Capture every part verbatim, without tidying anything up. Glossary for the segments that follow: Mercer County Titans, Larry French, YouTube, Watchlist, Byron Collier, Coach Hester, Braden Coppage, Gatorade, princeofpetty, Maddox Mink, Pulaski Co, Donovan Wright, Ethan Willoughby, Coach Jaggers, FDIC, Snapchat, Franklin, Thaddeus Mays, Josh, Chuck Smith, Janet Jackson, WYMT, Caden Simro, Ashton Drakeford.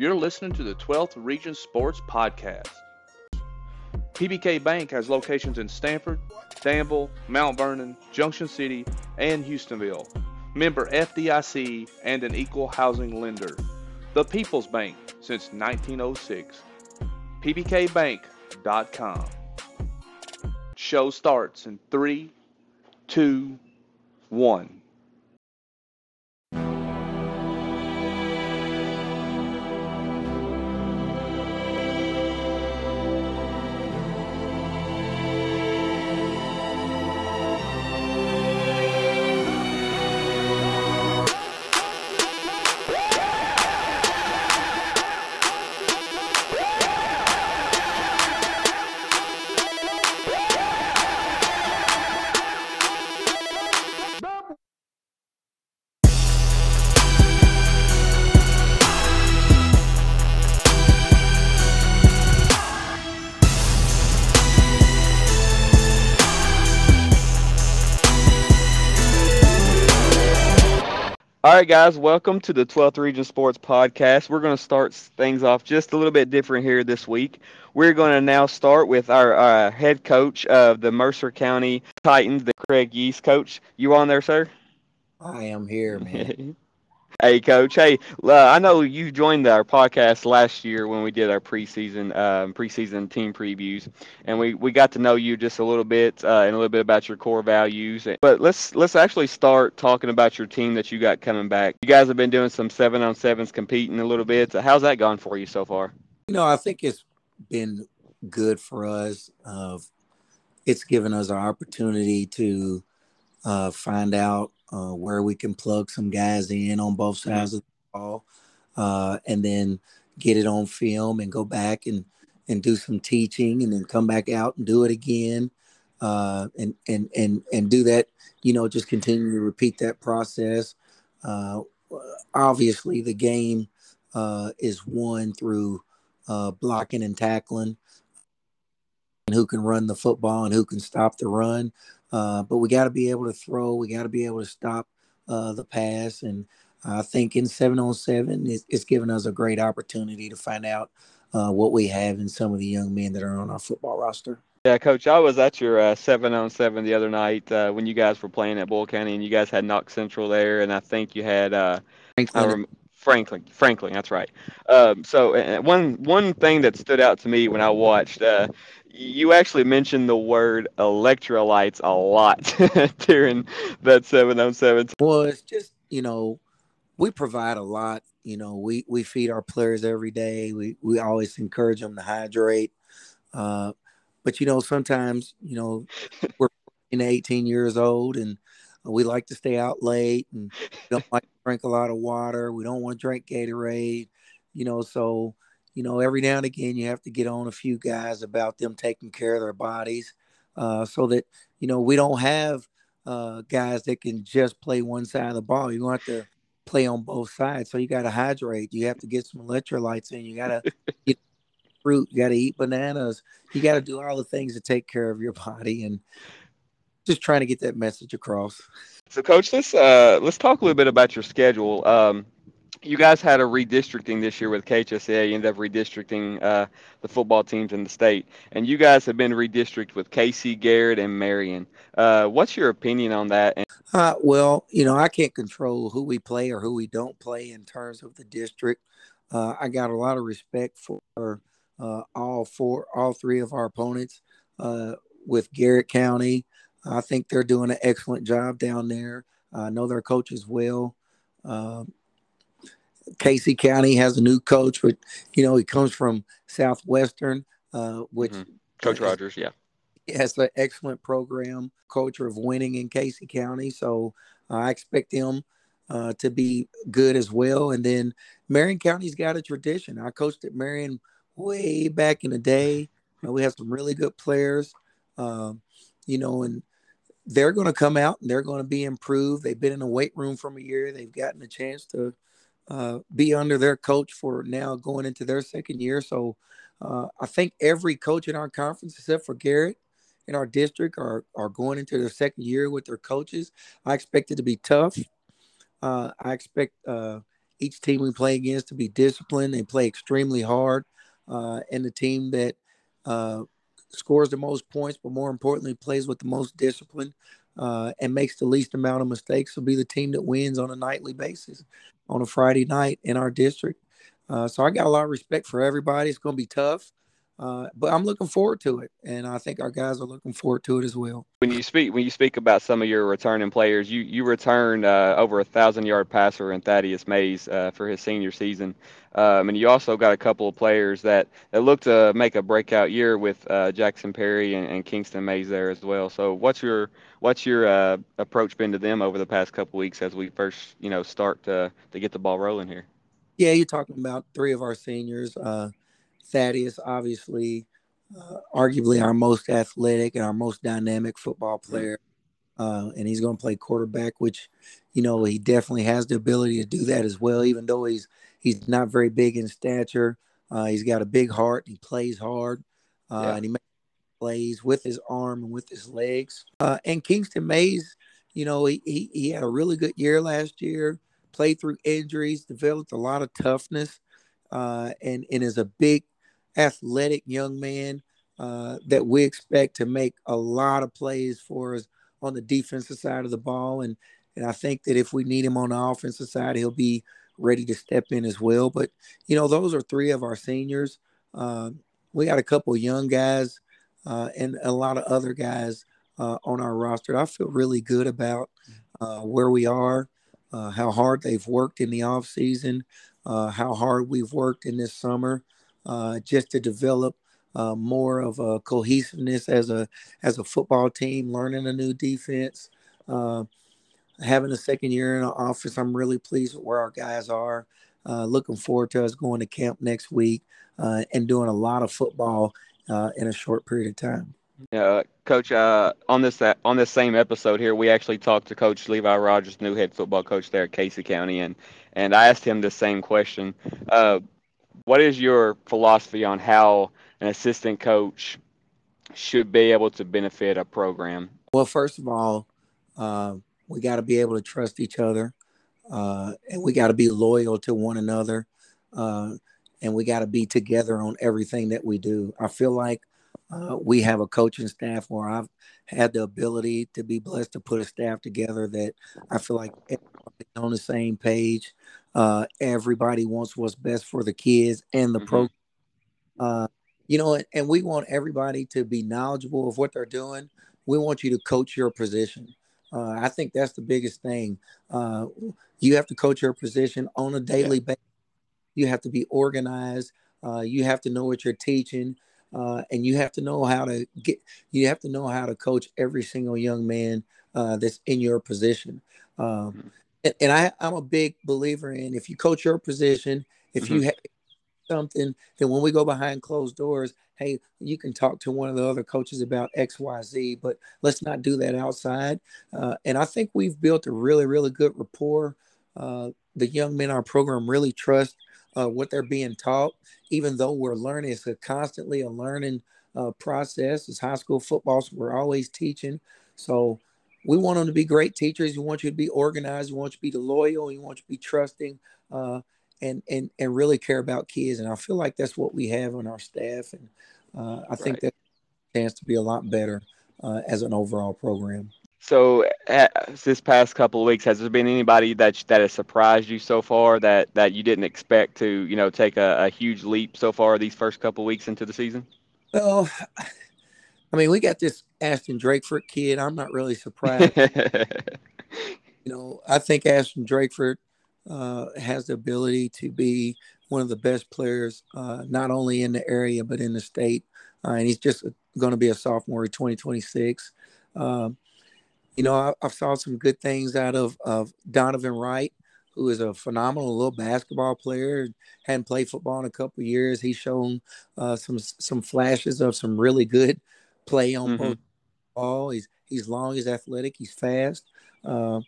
You're listening to the twelfth Region Sports Podcast. P B K Bank has locations in Stanford, Danville, Mount Vernon, Junction City, and Houstonville. Member F D I C and an equal housing lender. The People's Bank since nineteen oh six. P B K bank dot com. Show starts in three, two, one. All right, guys, welcome to the twelfth Region Sports Podcast. We're going to start things off just a little bit different here this week. We're going to now start with our uh, head coach of the Mercer County Titans, the Craig Yeast. Coach, you on there, sir? I am here, man. Hey, Coach. Hey, uh, I know you joined our podcast last year when we did our preseason um, preseason team previews, and we, we got to know you just a little bit uh, and a little bit about your core values. But let's let's actually start talking about your team that you got coming back. You guys have been doing some seven-on-sevens, competing a little bit. So how's that gone for you so far? You know, I think it's been good for us. Uh, it's given us an opportunity to uh, find out Uh, where we can plug some guys in on both sides of the ball, uh, and then get it on film and go back and, and do some teaching and then come back out and do it again uh, and, and, and, and do that, you know, just continue to repeat that process. Uh, obviously, the game uh, is won through uh, blocking and tackling and who can run the football and who can stop the run. Uh, but we got to be able to throw. We got to be able to stop uh, the pass. And I think in seven-on-seven, it's, it's given us a great opportunity to find out uh, what we have in some of the young men that are on our football roster. Yeah, Coach, I was at your uh, seven-on-seven the other night uh, when you guys were playing at Boyle County, and you guys had Knox Central there, and I think you had uh, Franklin. Franklin, Franklin, that's right. Um, so uh, one one thing that stood out to me when I watched, uh, you actually mentioned the word electrolytes a lot during that seven-on-seven. Well, it's just, you know, we provide a lot. You know, we, we feed our players every day. We, we always encourage them to hydrate. Uh, but, you know, sometimes, you know, we're eighteen years old and we like to stay out late and don't like to drink a lot of water. We don't want to drink Gatorade, you know. So, you know, every now and again, you have to get on a few guys about them taking care of their bodies uh, so that, you know, we don't have uh, guys that can just play one side of the ball. You have to play on both sides. So you got to hydrate. You have to get some electrolytes in. You got to get fruit. You got to eat bananas. You got to do all the things to take care of your body. And just trying to get that message across. So, Coach, let's uh, let's talk a little bit about your schedule. Um, you guys had a redistricting this year with K H S A A. You ended up redistricting uh, the football teams in the state, and you guys have been redistricted with Casey, Garrett, and Marion. Uh, what's your opinion on that? And- uh, well, you know, I can't control who we play or who we don't play in terms of the district. Uh, I got a lot of respect for uh, all four, all three of our opponents uh, with Garrett County. I think they're doing an excellent job down there. I uh, know their coaches well. Um, Casey County has a new coach, but, you know, he comes from Southwestern, uh, which mm-hmm. Coach Rogers, yeah. Has an excellent program, culture of winning in Casey County. So uh, I expect them uh, to be good as well. And then Marion County's got a tradition. I coached at Marion way back in the day. You know, we have some really good players, um, you know, and they're going to come out and they're going to be improved. They've been in the weight room for a year. They've gotten a chance to uh, be under their coach for now going into their second year. So uh, I think every coach in our conference, except for Garrett in our district, are, are going into their second year with their coaches. I expect it to be tough. Uh, I expect, uh, each team we play against to be disciplined. They play extremely hard. Uh, and the team that uh, scores the most points, but more importantly, plays with the most discipline uh, and makes the least amount of mistakes will be the team that wins on a nightly basis on a Friday night in our district. Uh, so I got a lot of respect for everybody. It's going to be tough. Uh, but I'm looking forward to it, and I think our guys are looking forward to it as well. When you speak, when you speak about some of your returning players, you you returned uh, over a thousand yard passer in Thaddeus Mays uh, for his senior season, um, and you also got a couple of players that that looked to make a breakout year with uh, Jackson Perry and, and Kingston Mays there as well. So what's your what's your uh, approach been to them over the past couple weeks as we first you know start to to get the ball rolling here? Yeah, you're talking about three of our seniors. Uh, Thaddeus, obviously, uh, arguably our most athletic and our most dynamic football player. Uh, and he's going to play quarterback, which, you know, he definitely has the ability to do that as well, even though he's he's not very big in stature. Uh, he's got a big heart. He plays hard. Uh, yeah. And he makes plays with his arm and with his legs. Uh, and Kingston Mays, you know, he, he, he had a really good year last year, played through injuries, developed a lot of toughness, uh, and, and is a big, athletic young man uh, that we expect to make a lot of plays for us on the defensive side of the ball. And and I think that if we need him on the offensive side, he'll be ready to step in as well. But, you know, those are three of our seniors. Uh, we got a couple of young guys uh, and a lot of other guys uh, on our roster. I feel really good about uh, where we are, uh, how hard they've worked in the offseason, uh, how hard we've worked in this summer. Uh, just to develop uh, more of a cohesiveness as a as a football team, learning a new defense, uh, having a second year in the office. I'm really pleased with where our guys are. Uh, looking forward to us going to camp next week uh, and doing a lot of football uh, in a short period of time. Yeah, Coach, uh, on this uh, on this same episode here, we actually talked to Coach Levi Rogers, new head football coach there at Casey County, and, and I asked him the same question. Uh, What is your philosophy on how an assistant coach should be able to benefit a program? Well, first of all, uh, we got to be able to trust each other, uh, and we got to be loyal to one another, uh, and we got to be together on everything that we do. I feel like uh, we have a coaching staff where I've had the ability to be blessed to put a staff together that I feel like everybody's on the same page. Uh, everybody wants what's best for the kids and the mm-hmm. program. Uh, you know, and, and we want everybody to be knowledgeable of what they're doing. We want you to coach your position. Uh, I think that's the biggest thing. Uh, you have to coach your position on a daily yeah. basis. You have to be organized. Uh, you have to know what you're teaching, uh, and you have to know how to get. You have to know how to coach every single young man uh, that's in your position. Um, mm-hmm. And I, I'm a big believer in if you coach your position, if mm-hmm. you have something, then when we go behind closed doors, hey, you can talk to one of the other coaches about X, Y, Z, but let's not do that outside. Uh, and I think we've built a really, really good rapport. Uh, the young men in our program really trust uh, what they're being taught, even though we're learning. It's a constantly a learning uh, process. It's high school football, so we're always teaching. So we want them to be great teachers. We want you to be organized. We want you to be loyal. We want you to be trusting uh, and, and, and really care about kids. And I feel like that's what we have on our staff. And uh, I think right. that's a chance to be a lot better uh, as an overall program. So uh, this past couple of weeks, has there been anybody that that has surprised you so far that, that you didn't expect to, you know, take a, a huge leap so far these first couple of weeks into the season? Well, I mean, we got this Ashton Drakeford kid. I'm not really surprised. You know, I think Ashton Drakeford uh, has the ability to be one of the best players, uh, not only in the area, but in the state. Uh, and he's just going to be a sophomore in twenty twenty-six. Um, you know, I, I saw some good things out of, of Donovan Wright, who is a phenomenal little basketball player, hadn't played football in a couple of years. He's shown uh, some some flashes of some really good play on mm-hmm. both ball. He's he's long, he's athletic, he's fast. Uh,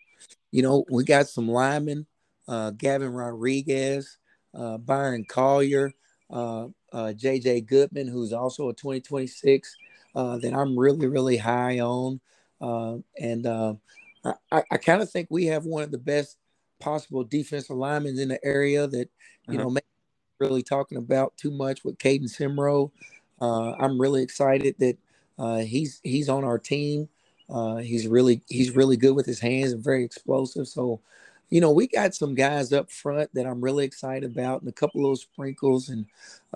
you know, we got some linemen, uh, Gavin Rodriguez, uh, Byron Collier, uh, uh, J J Goodman, who's also a twenty twenty-six uh, that I'm really, really high on. Uh, and uh, I, I kind of think we have one of the best possible defensive linemen in the area that, you uh-huh. know, maybe really talking about too much with Caden Simro. Uh, I'm really excited that uh, he's he's on our team. Uh, he's really he's really good with his hands and very explosive. So, you know, we got some guys up front that I'm really excited about, and a couple of those sprinkles and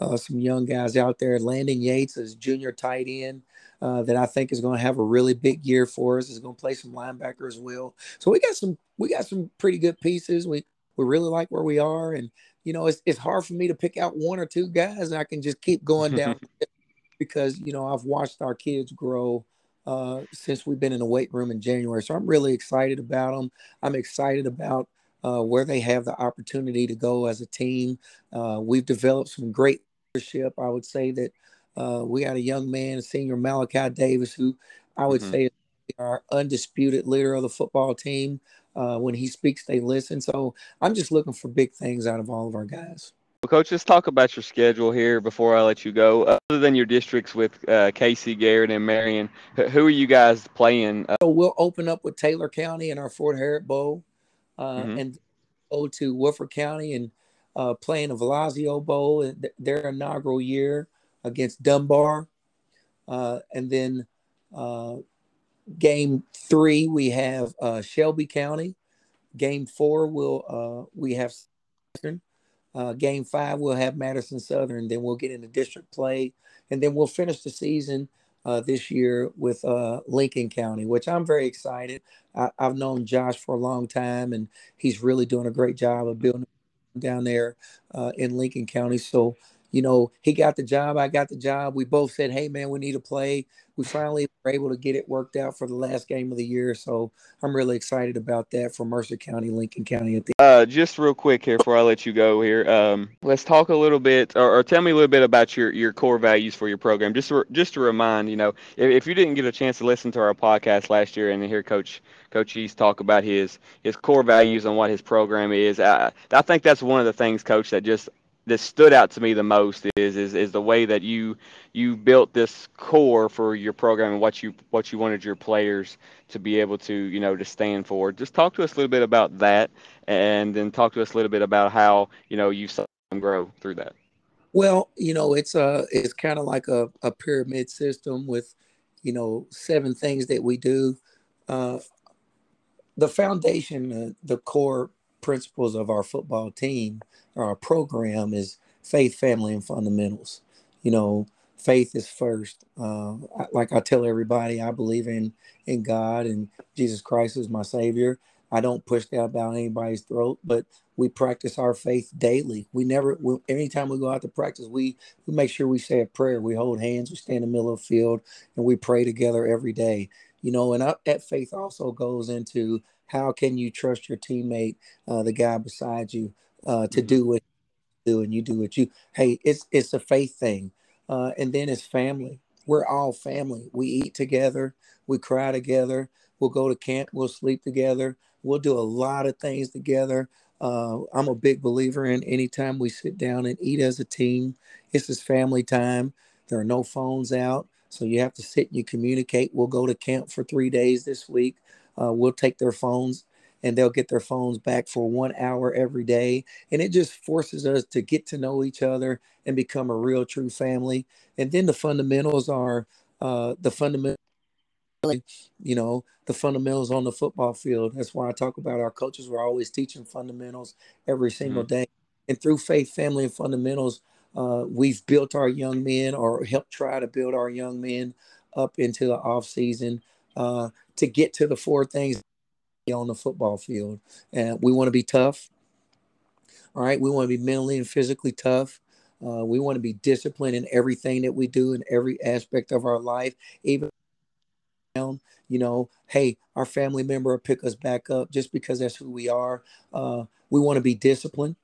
uh, some young guys out there. Landon Yates is junior tight end uh, that I think is going to have a really big year for us. Is going to play some linebacker as well. So we got some we got some pretty good pieces. We we really like where we are, and you know it's it's hard for me to pick out one or two guys. And I can just keep going down because you know I've watched our kids grow. Uh, since we've been in the weight room in January. So I'm really excited about them. I'm excited about uh, where they have the opportunity to go as a team. Uh, we've developed some great leadership. I would say that uh, we got a young man, a senior, Malachi Davis, who I would mm-hmm. say is our undisputed leader of the football team. Uh, when he speaks, they listen. So I'm just looking for big things out of all of our guys. Well, Coach, let's talk about your schedule here before I let you go. Other than your districts with uh, Casey, Garrett, and Marion, who are you guys playing? Uh- so we'll open up with Taylor County in our Fort Harriet Bowl uh, mm-hmm. and go to Woodford County and uh, play in the Velazio Bowl in th- their inaugural year against Dunbar. Uh, and then uh, game three, we have uh, Shelby County. Game four, we'll, uh, we have Southern. Uh, game five, we'll have Madison Southern. Then we'll get into district play. And then we'll finish the season uh, this year with uh, Lincoln County, which I'm very excited. I, I've known Josh for a long time, and he's really doing a great job of building down there uh, in Lincoln County. So, you know, he got the job. I got the job. We both said, hey, man, we need to play. We finally were able to get it worked out for the last game of the year. So I'm really excited about that for Mercer County, Lincoln County. At the uh, just real quick here before I let you go here, um, let's talk a little bit or, or tell me a little bit about your, your core values for your program. Just, re- just to remind, you know, if, if you didn't get a chance to listen to our podcast last year and hear Coach Coach Yeast talk about his, his core values and what his program is, I, I think that's one of the things, Coach, that just – that stood out to me the most is is is the way that you you built this core for your program and what you what you wanted your players to be able to, you know, to stand for. Just talk to us a little bit about that, and then talk to us a little bit about how, you know, you saw them grow through that. Well, you know, it's a it's kind of like a, a pyramid system with, you know, seven things that we do. Uh, the foundation, uh, the core principles of our football team or our program is faith, family, and fundamentals. You know, faith is first. Uh, I, like I tell everybody, I believe in in God and Jesus Christ is my Savior. I don't push that down anybody's throat, but we practice our faith daily. We never, we, anytime we go out to practice, we, we make sure we say a prayer. We hold hands, we stand in the middle of the field, and we pray together every day. You know, and I, that faith also goes into how can you trust your teammate, uh, the guy beside you, uh, to mm-hmm. do what you do and you do what you. Hey, it's it's a faith thing. Uh, and then it's family. We're all family. We eat together. We cry together. We'll go to camp. We'll sleep together. We'll do a lot of things together. Uh, I'm a big believer in anytime we sit down and eat as a team, it's just family time. There are no phones out. So you have to sit and you communicate. We'll go to camp for three days this week. Uh, we'll take their phones and they'll get their phones back for one hour every day. And it just forces us to get to know each other and become a real, true family. And then the fundamentals are uh, the fundamental, you know, the fundamentals on the football field. That's why I talk about our coaches. We're always teaching fundamentals every single mm-hmm. day. And through faith, family, and fundamentals, uh, we've built our young men or helped try to build our young men up into the off season. Uh, to get to the four things on the football field. And we want to be tough. All right. We want to be mentally and physically tough. Uh, we want to be disciplined in everything that we do in every aspect of our life. Even, you know, hey, our family member will pick us back up just because that's who we are. Uh, we want to be disciplined.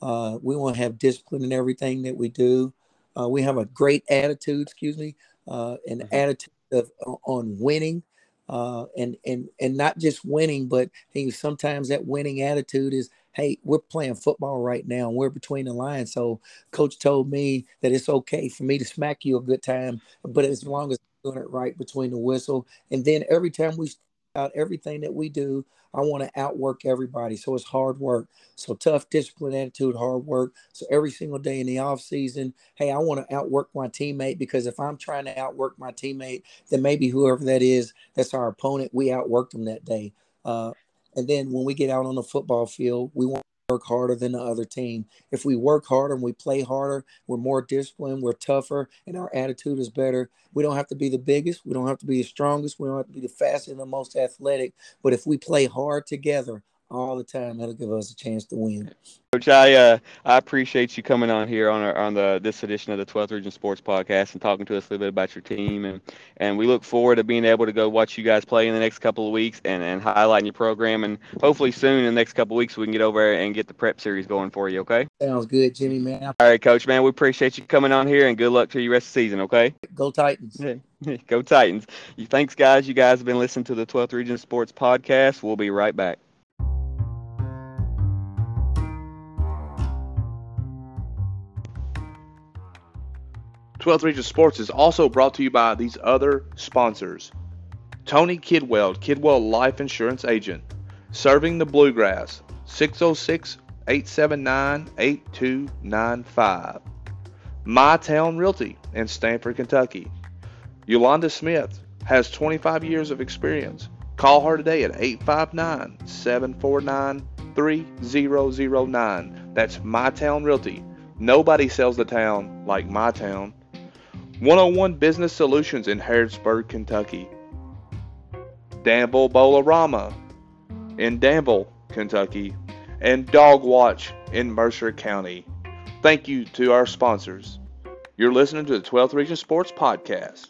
Uh, we want to have discipline in everything that we do. Uh, we have a great attitude, excuse me, uh, an mm-hmm. attitude of on winning. Uh, and and and not just winning, but hey, sometimes that winning attitude is, hey, we're playing football right now, and we're between the lines. So Coach told me that it's okay for me to smack you a good time, but as long as I'm doing it right between the whistle. And then every time we start out everything that we do, I want to outwork everybody. So it's hard work. So tough discipline, attitude, hard work. So every single day in the off season, hey, I want to outwork my teammate, because if I'm trying to outwork my teammate, then maybe whoever that is, that's our opponent, we outworked them that day. Uh, and then when we get out on the football field, we want to work harder than the other team. If we work harder and we play harder, we're more disciplined, we're tougher, and our attitude is better. We don't have to be the biggest. We don't have to be the strongest. We don't have to be the fastest and the most athletic. But if we play hard together all the time, that'll give us a chance to win. Coach, I uh, I appreciate you coming on here on our, on the this edition of the twelfth Region Sports Podcast and talking to us a little bit about your team, and and we look forward to being able to go watch you guys play in the next couple of weeks and and highlighting your program, and hopefully soon in the next couple of weeks we can get over and get the prep series going for you. Okay. Sounds good, Jimmy man. All right, Coach man, we appreciate you coming on here, and good luck to you rest of the season. Okay. Go Titans. Go Titans. Thanks, guys. You guys have been listening to the twelfth Region Sports Podcast. We'll be right back. twelfth Region Sports is also brought to you by these other sponsors. Tony Kidwell, Kidwell Life Insurance Agent, serving the Bluegrass, six oh six, eight seven nine, eight two nine five. My Town Realty in Stanford, Kentucky. Yolanda Smith has twenty-five years of experience. Call her today at eight five nine, seven four nine, three oh oh nine. That's My Town Realty. Nobody sells the town like My Town. one oh one Business Solutions in Harrodsburg, Kentucky. Danville Bolarama in Danville, Kentucky. And Dog Watch in Mercer County. Thank you to our sponsors. You're listening to the twelfth Region Sports Podcast.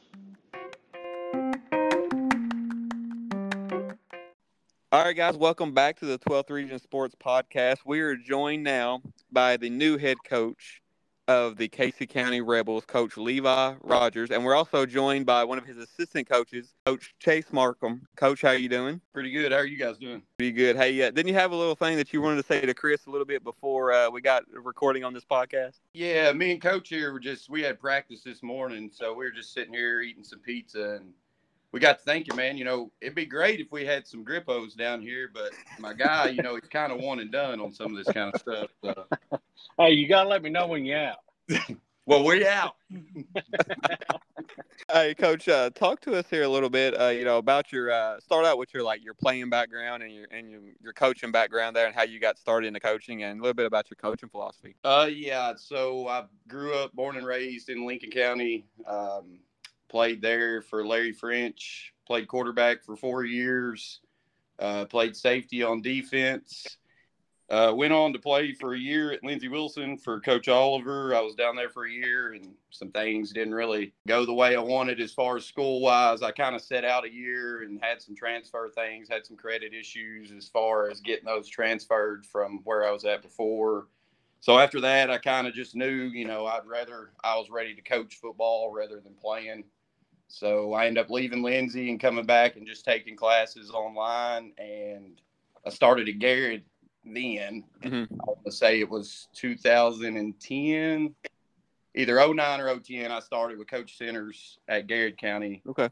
All right, guys, welcome back to the twelfth Region Sports Podcast. We are joined now by the new head coach of the Casey County Rebels, Coach Levi Rogers, and we're also joined by one of his assistant coaches, Coach Chase Markham. Coach, how you doing? Pretty good. How are you guys doing? Pretty good. Hey, uh, didn't you have a little thing that you wanted to say to Chris a little bit before uh, we got recording on this podcast? Yeah, me and Coach here were just we had practice this morning, so we were just sitting here eating some pizza, and we got to thinking, man. You know, it'd be great if we had some Grippos down here, but my guy, you know, he's kind of one and done on some of this kind of stuff. So. Hey, you got to let me know when you're out. Well, we're out. Hey, Coach, uh, talk to us here a little bit, uh, you know, about your uh, – start out with your, like, your playing background and your and your, your coaching background there, and how you got started in the coaching, and a little bit about your coaching philosophy. Uh, yeah, so I grew up, born and raised in Lincoln County, um, played there for Larry French, played quarterback for four years, uh, played safety on defense. Uh, went on to play for a year at Lindsey Wilson for Coach Oliver. I was down there for a year, and some things didn't really go the way I wanted as far as school-wise. I kind of set out a year and had some transfer things, had some credit issues as far as getting those transferred from where I was at before. So after that, I kind of just knew, you know, I'd rather – I was ready to coach football rather than playing. So I ended up leaving Lindsey and coming back and just taking classes online, and I started at Garrett. Then mm-hmm. I want to say it was two thousand ten, either oh nine or oh ten. I started with Coach Centers at Garrett County. Okay,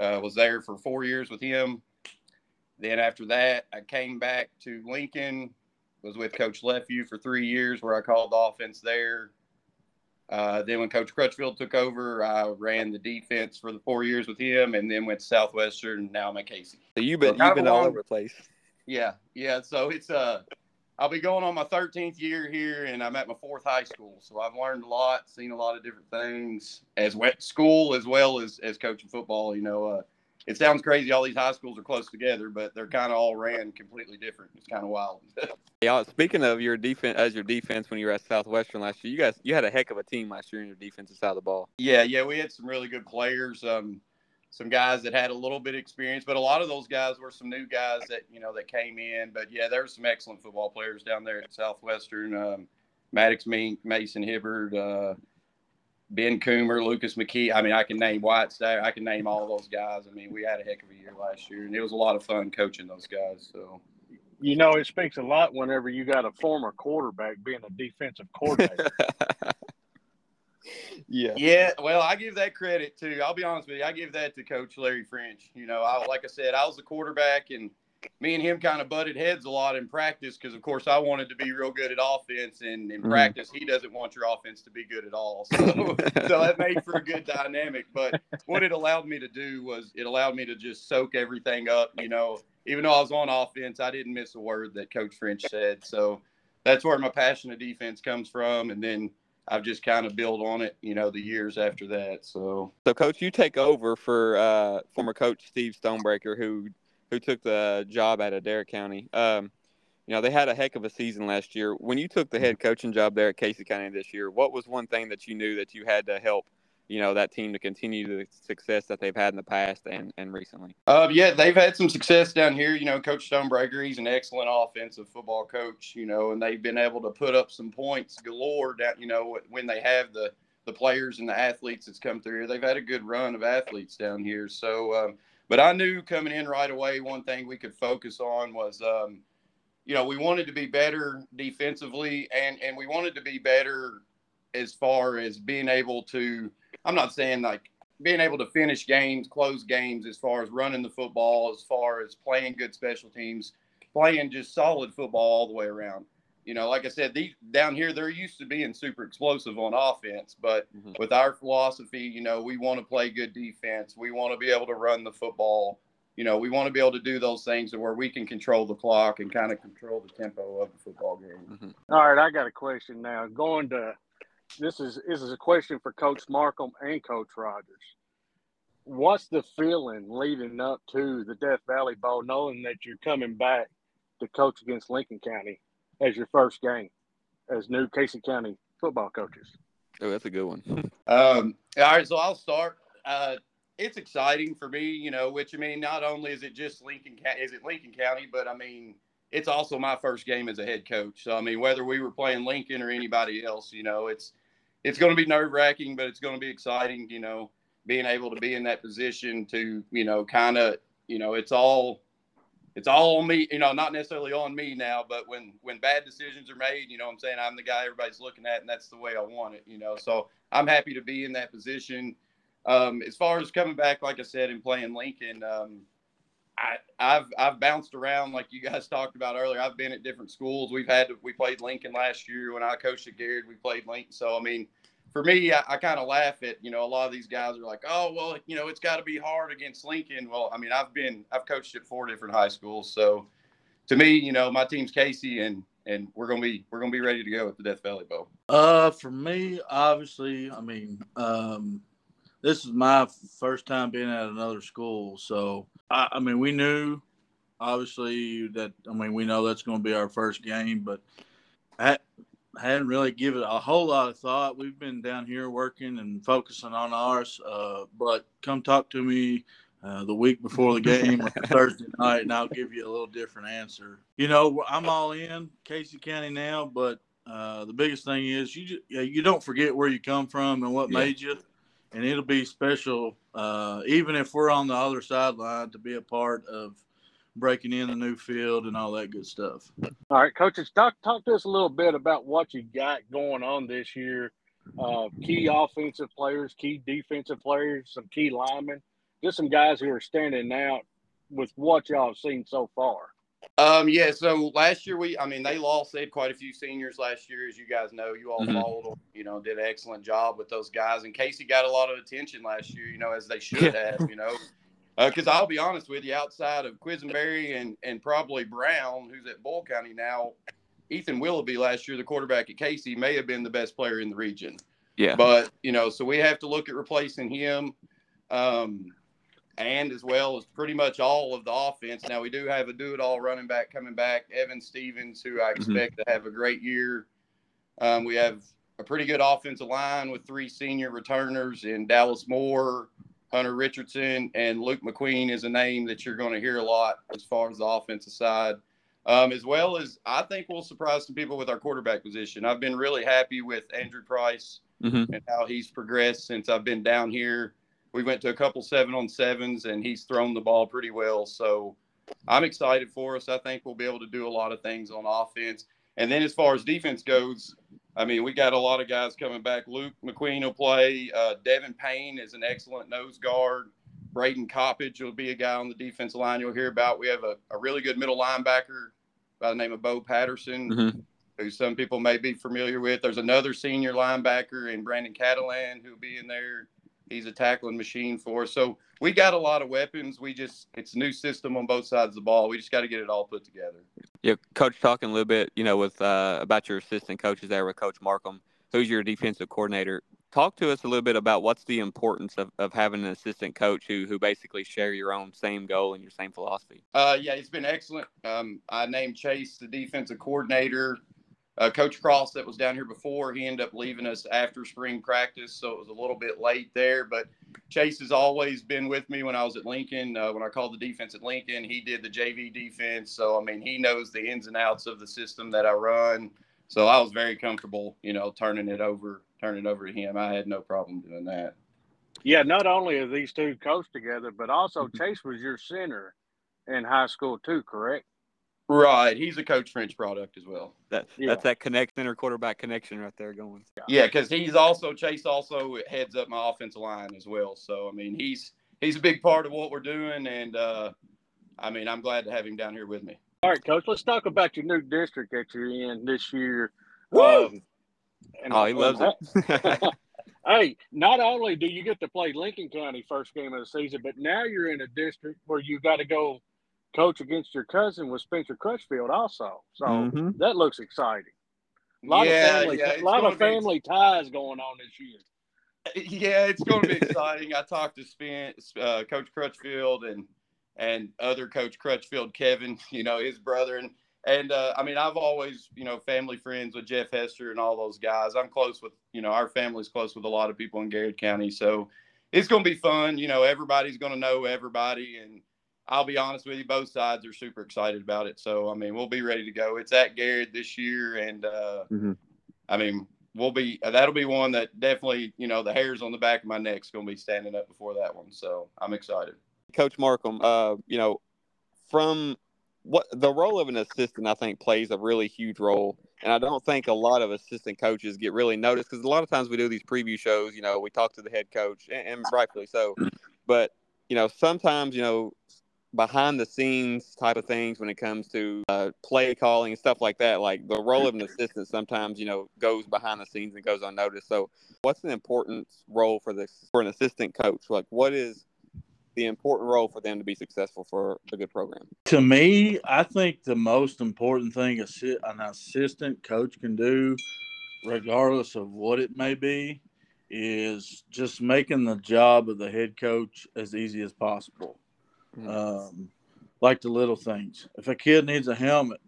uh, was there for four years with him. Then after that, I came back to Lincoln. Was with Coach Lefeu for three years, where I called the offense there. Uh, then when Coach Crutchfield took over, I ran the defense for the four years with him, and then went to Southwestern. And now I'm at Casey. So you've been so you've been all over the place. Yeah, yeah. So it's uh, I'll be going on my thirteenth year here, and I'm at my fourth high school. So I've learned a lot, seen a lot of different things as well, school as well as as coaching football. You know, uh, it sounds crazy. All these high schools are close together, but they're kind of all ran completely different. It's kind of wild. Yeah. Speaking of your defense, as your defense, when you were at Southwestern last year, you guys you had a heck of a team last year in your defensive side of the ball. Yeah, yeah. We had some really good players. Um, Some guys that had a little bit of experience, but a lot of those guys were some new guys that, you know, that came in. But, yeah, there were some excellent football players down there at Southwestern. Um, Maddox Mink, Mason Hibbard, uh, Ben Coomer, Lucas McKee. I mean, I can name White's there. I can name all those guys. I mean, we had a heck of a year last year, and it was a lot of fun coaching those guys. So, you know, it speaks a lot whenever you got a former quarterback being a defensive coordinator. Yeah. Yeah. Well, I give that credit to, I'll be honest with you, I give that to Coach Larry French. You know, I, like I said, I was the quarterback, and me and him kind of butted heads a lot in practice because, of course, I wanted to be real good at offense, and in mm-hmm. practice, he doesn't want your offense to be good at all. So, so that made for a good dynamic. But what it allowed me to do was it allowed me to just soak everything up. You know, even though I was on offense, I didn't miss a word that Coach French said. So that's where my passion of defense comes from. And then I've just kind of built on it, you know, the years after that. So, so Coach, you take over for uh, former Coach Steve Stonebreaker, who – who took the job out of Garrett County. Um, you know, they had a heck of a season last year. When you took the head coaching job there at Casey County this year, what was one thing that you knew that you had to help, you know, that team to continue the success that they've had in the past and, and recently? Uh, yeah, they've had some success down here. You know, Coach Stonebreaker, he's an excellent offensive football coach, you know, and they've been able to put up some points galore down, you know, when they have the, the players and the athletes that's come through here. They've had a good run of athletes down here. So, um, But I knew coming in right away, one thing we could focus on was, um, you know, we wanted to be better defensively, and, and we wanted to be better as far as being able to, I'm not saying like being able to finish games, close games, as far as running the football, as far as playing good special teams, playing just solid football all the way around. You know, like I said, these, down here, they're used to being super explosive on offense. But mm-hmm. with our philosophy, you know, we want to play good defense. We want to be able to run the football. You know, we want to be able to do those things where we can control the clock and kind of control the tempo of the football game. Mm-hmm. All right, I got a question now. Going to this is this is a question for Coach Markham and Coach Rogers. What's the feeling leading up to the Death Valley Bowl, knowing that you're coming back to coach against Lincoln County as your first game as new Casey County football coaches? Oh, that's a good one. um, all right, so I'll start. Uh, it's exciting for me, you know, which, I mean, not only is it just Lincoln County, is it Lincoln County, but, I mean, it's also my first game as a head coach. So, I mean, whether we were playing Lincoln or anybody else, you know, it's it's going to be nerve-wracking, but it's going to be exciting, you know, being able to be in that position to, you know, kind of, you know, it's all – It's all on me, you know, not necessarily on me now, but when, when bad decisions are made, you know what I'm saying, I'm the guy everybody's looking at, and that's the way I want it, you know. So I'm happy to be in that position. Um, as far as coming back, like I said, and playing Lincoln, um, I, I've I've bounced around like you guys talked about earlier. I've been at different schools. We've had – we played Lincoln last year. When I coached at Garrett, we played Lincoln. So, I mean, for me, I, I kind of laugh at, you know, a lot of these guys are like, oh, well, you know, it's got to be hard against Lincoln. Well, I mean, I've been, I've coached at four different high schools. So to me, you know, my team's Casey, and, and we're going to be, we're going to be ready to go at the Death Valley Bowl. Uh, for me, obviously, I mean, um, this is my first time being at another school. So, I, I mean, we knew obviously that, I mean, we know that's going to be our first game, but I, I hadn't really given it a whole lot of thought. We've been down here working and focusing on ours, uh, but come talk to me uh, the week before the game or Thursday night, and I'll give you a little different answer. You know, I'm all in Casey County now, but uh, the biggest thing is you just, you don't forget where you come from and what yeah. made you, and it'll be special, uh, even if we're on the other sideline, to be a part of breaking in the new field and all that good stuff. All right, coaches, talk, talk to us a little bit about what you got going on this year. Uh, key offensive players, key defensive players, some key linemen, just some guys who are standing out with what y'all have seen so far. Um, yeah, so last year we, I mean, they lost, they had quite a few seniors last year, as you guys know. You all followed them, you know, did an excellent job with those guys. And Casey got a lot of attention last year, you know, as they should yeah. have, you know. Because uh, I'll be honest with you, outside of Quisenberry and, and probably Brown, who's at Boyle County now, Ethan Willoughby last year, the quarterback at Casey, may have been the best player in the region. Yeah. But, you know, so we have to look at replacing him um, and as well as pretty much all of the offense. Now, we do have a do-it-all running back coming back, Evan Stevens, who I expect mm-hmm. to have a great year. Um, we have a pretty good offensive line with three senior returners in Dallas Moore, Hunter Richardson, and Luke McQueen is a name that you're going to hear a lot as far as the offensive side, um, as well as I think we'll surprise some people with our quarterback position. I've been really happy with Andrew Price mm-hmm. and how he's progressed since I've been down here. We went to a couple seven-on-sevens, and he's thrown the ball pretty well. So I'm excited for us. I think we'll be able to do a lot of things on offense. And then as far as defense goes, I mean, we got a lot of guys coming back. Luke McQueen will play. Uh, Devin Payne is an excellent nose guard. Braden Coppage will be a guy on the defensive line you'll hear about. We have a, a really good middle linebacker by the name of Bo Patterson, mm-hmm. who some people may be familiar with. There's another senior linebacker in Brandon Catalan who'll be in there. He's a tackling machine for us. So we got a lot of weapons. We just, it's a new system on both sides of the ball. We just got to get it all put together. Yeah, Coach, talking a little bit, you know, with uh, about your assistant coaches there with Coach Markham, who's your defensive coordinator. Talk to us a little bit about what's the importance of, of having an assistant coach who who basically share your own same goal and your same philosophy. Uh, yeah, it's been excellent. Um, I named Chase the defensive coordinator. Uh, Coach Cross that was down here before, he ended up leaving us after spring practice, so it was a little bit late there. But Chase has always been with me when I was at Lincoln. Uh, when I called the defense at Lincoln, he did the J V defense. So, I mean, he knows the ins and outs of the system that I run. So I was very comfortable, you know, turning it over, turning it over to him. I had no problem doing that. Yeah, not only are these two coached together, but also Chase was your center in high school too, correct? Right. He's a Coach French product as well. That, yeah. That's that connection or quarterback connection right there going. Yeah, because he's also – Chase also heads up my offensive line as well. So, I mean, he's he's a big part of what we're doing, and, uh, I mean, I'm glad to have him down here with me. All right, Coach, let's talk about your new district that you're in this year. Woo! Um, and oh, he loves it. Hey, not only do you get to play Lincoln County first game of the season, but now you're in a district where you got to go – coach against your cousin with Spencer Crutchfield also. So mm-hmm. that looks exciting. A lot yeah, of family, yeah, a lot of family be... ties going on this year. Yeah, it's going to be exciting. I talked to Spence, uh, Coach Crutchfield and and other Coach Crutchfield, Kevin, you know, his brother. And, and uh, I mean, I've always, you know, family friends with Jeff Hester and all those guys. I'm close with, you know, our family's close with a lot of people in Garrett County. So it's going to be fun. You know, everybody's going to know everybody, and I'll be honest with you, both sides are super excited about it. So, I mean, we'll be ready to go. It's at Garrett this year, and, uh, mm-hmm. I mean, we'll be – that'll be one that definitely, you know, the hairs on the back of my neck's going to be standing up before that one. So, I'm excited. Coach Markham, uh, you know, from what the role of an assistant, I think, plays a really huge role. And I don't think a lot of assistant coaches get really noticed, because a lot of times we do these preview shows, you know, we talk to the head coach, and, and rightfully so. But, you know, sometimes, you know, behind the scenes type of things when it comes to uh, play calling and stuff like that, like the role of an assistant sometimes, you know, goes behind the scenes and goes unnoticed. So what's an important role for this, for an assistant coach? Like, what is the important role for them to be successful for a good program? To me, I think the most important thing an assistant coach can do, regardless of what it may be, is just making the job of the head coach as easy as possible. Um, like the little things. If a kid needs a helmet,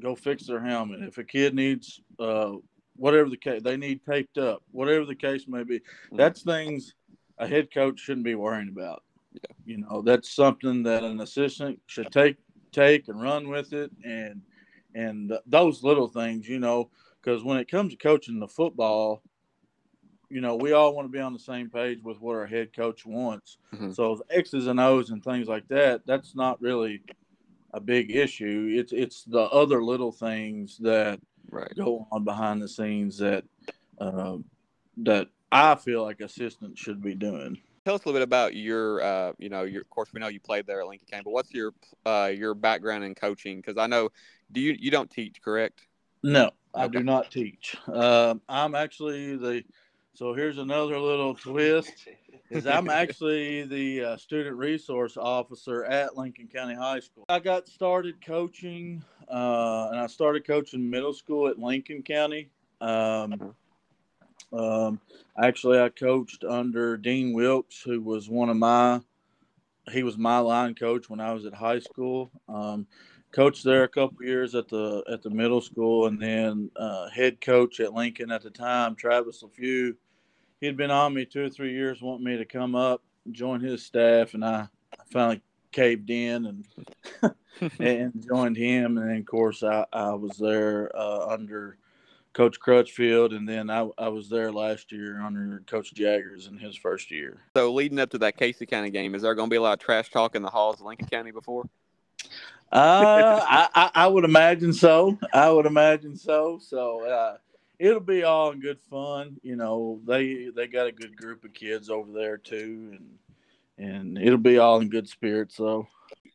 go fix their helmet. If a kid needs uh, whatever the case, they need taped up, whatever the case may be. That's things a head coach shouldn't be worrying about. Yeah. You know, that's something that an assistant should take, take and run with it. And, and those little things, you know, because when it comes to coaching the football, you know, we all want to be on the same page with what our head coach wants. Mm-hmm. So the X's and O's and things like that, that's not really a big issue. It's it's the other little things that right. go on behind the scenes that uh, that I feel like assistants should be doing. Tell us a little bit about your, uh, you know, your. Of course, we know you played there at Lincoln County, but what's your uh, your background in coaching? Because I know, do you you don't teach, correct? No, okay. I do not teach. Uh, I'm actually the So here's another little twist, is I'm actually the uh, student resource officer at Lincoln County High School. I got started coaching, uh, and I started coaching middle school at Lincoln County. Um, um, actually, I coached under Dean Wilkes, who was one of my – he was my line coach when I was at high school. Um, coached there a couple years at the at the middle school, and then uh, head coach at Lincoln at the time, Travis LaFew, he had been on me two or three years wanting me to come up, join his staff, and I finally caved in and and joined him. And then, of course, I, I was there uh, under Coach Crutchfield, and then I, I was there last year under Coach Jaggers in his first year. So leading up to that Casey County game, is there going to be a lot of trash talk in the halls of Lincoln County before? uh, I, I, I would imagine so. I would imagine so. So uh, it'll be all in good fun. You know, they they got a good group of kids over there too, and and it'll be all in good spirits. So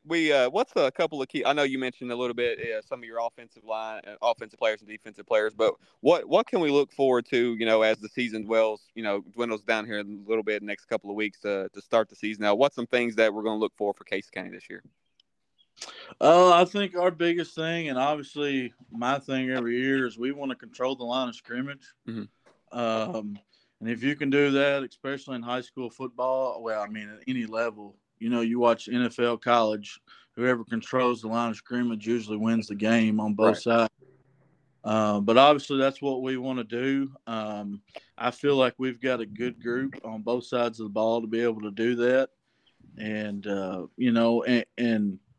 we uh, what's a couple of key? I know you mentioned a little bit uh, some of your offensive line, uh, offensive players and defensive players, but what what can we look forward to? You know, as the season dwells, you know, dwindles down here a little bit next couple of weeks uh, to start the season. Now, what's some things that we're going to look for for Casey County this year? Uh, I think our biggest thing, and obviously my thing every year, is we want to control the line of scrimmage. Mm-hmm. Um, and if you can do that, especially in high school football, well, I mean, at any level, you know, you watch N F L, college, whoever controls the line of scrimmage usually wins the game on both right. sides. Uh, but obviously that's what we want to do. Um, I feel like we've got a good group on both sides of the ball to be able to do that. And, uh, you know, and, and –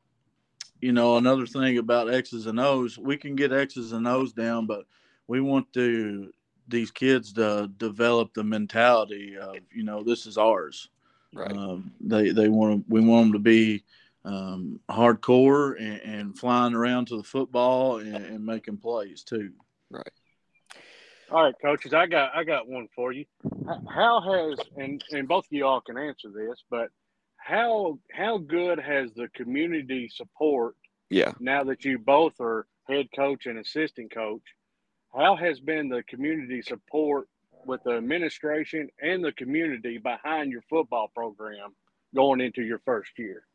you know, another thing about X's and O's, we can get X's and O's down, but we want to these kids to develop the mentality of, you know, this is ours. Right. Um, they they want to, we want them to be um, hardcore and, and flying around to the football and, and making plays too. Right. All right, coaches, I got I got one for you. How has and and both of you all can answer this, but. How how good has the community support, yeah. now that you both are head coach and assistant coach, how has been the community support with the administration and the community behind your football program going into your first year?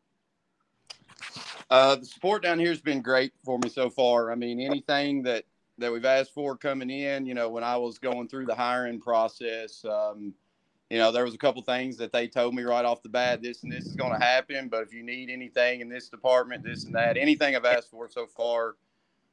Uh, the support down here has been great for me so far. I mean, anything that, that we've asked for coming in, you know, when I was going through the hiring process, um, you know, there was a couple things that they told me right off the bat, this and this is going to happen, but if you need anything in this department, this and that, anything I've asked for so far,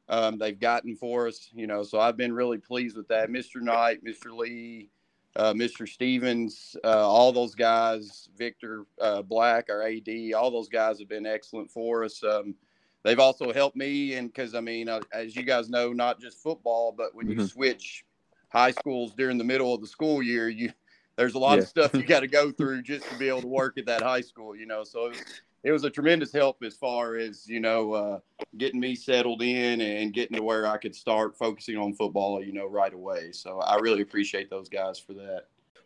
um, they've gotten for us, you know, so I've been really pleased with that. Mister Knight, Mister Lee, uh, Mister Stevens, uh, all those guys, Victor uh, Black, our A D, all those guys have been excellent for us. Um, they've also helped me, and because, I mean, uh, as you guys know, not just football, but when mm-hmm. you switch high schools during the middle of the school year, you There's a lot yeah. of stuff you got to go through just to be able to work at that high school, you know. So it was, it was a tremendous help as far as, you know, uh, getting me settled in and getting to where I could start focusing on football, you know, right away. So I really appreciate those guys for that.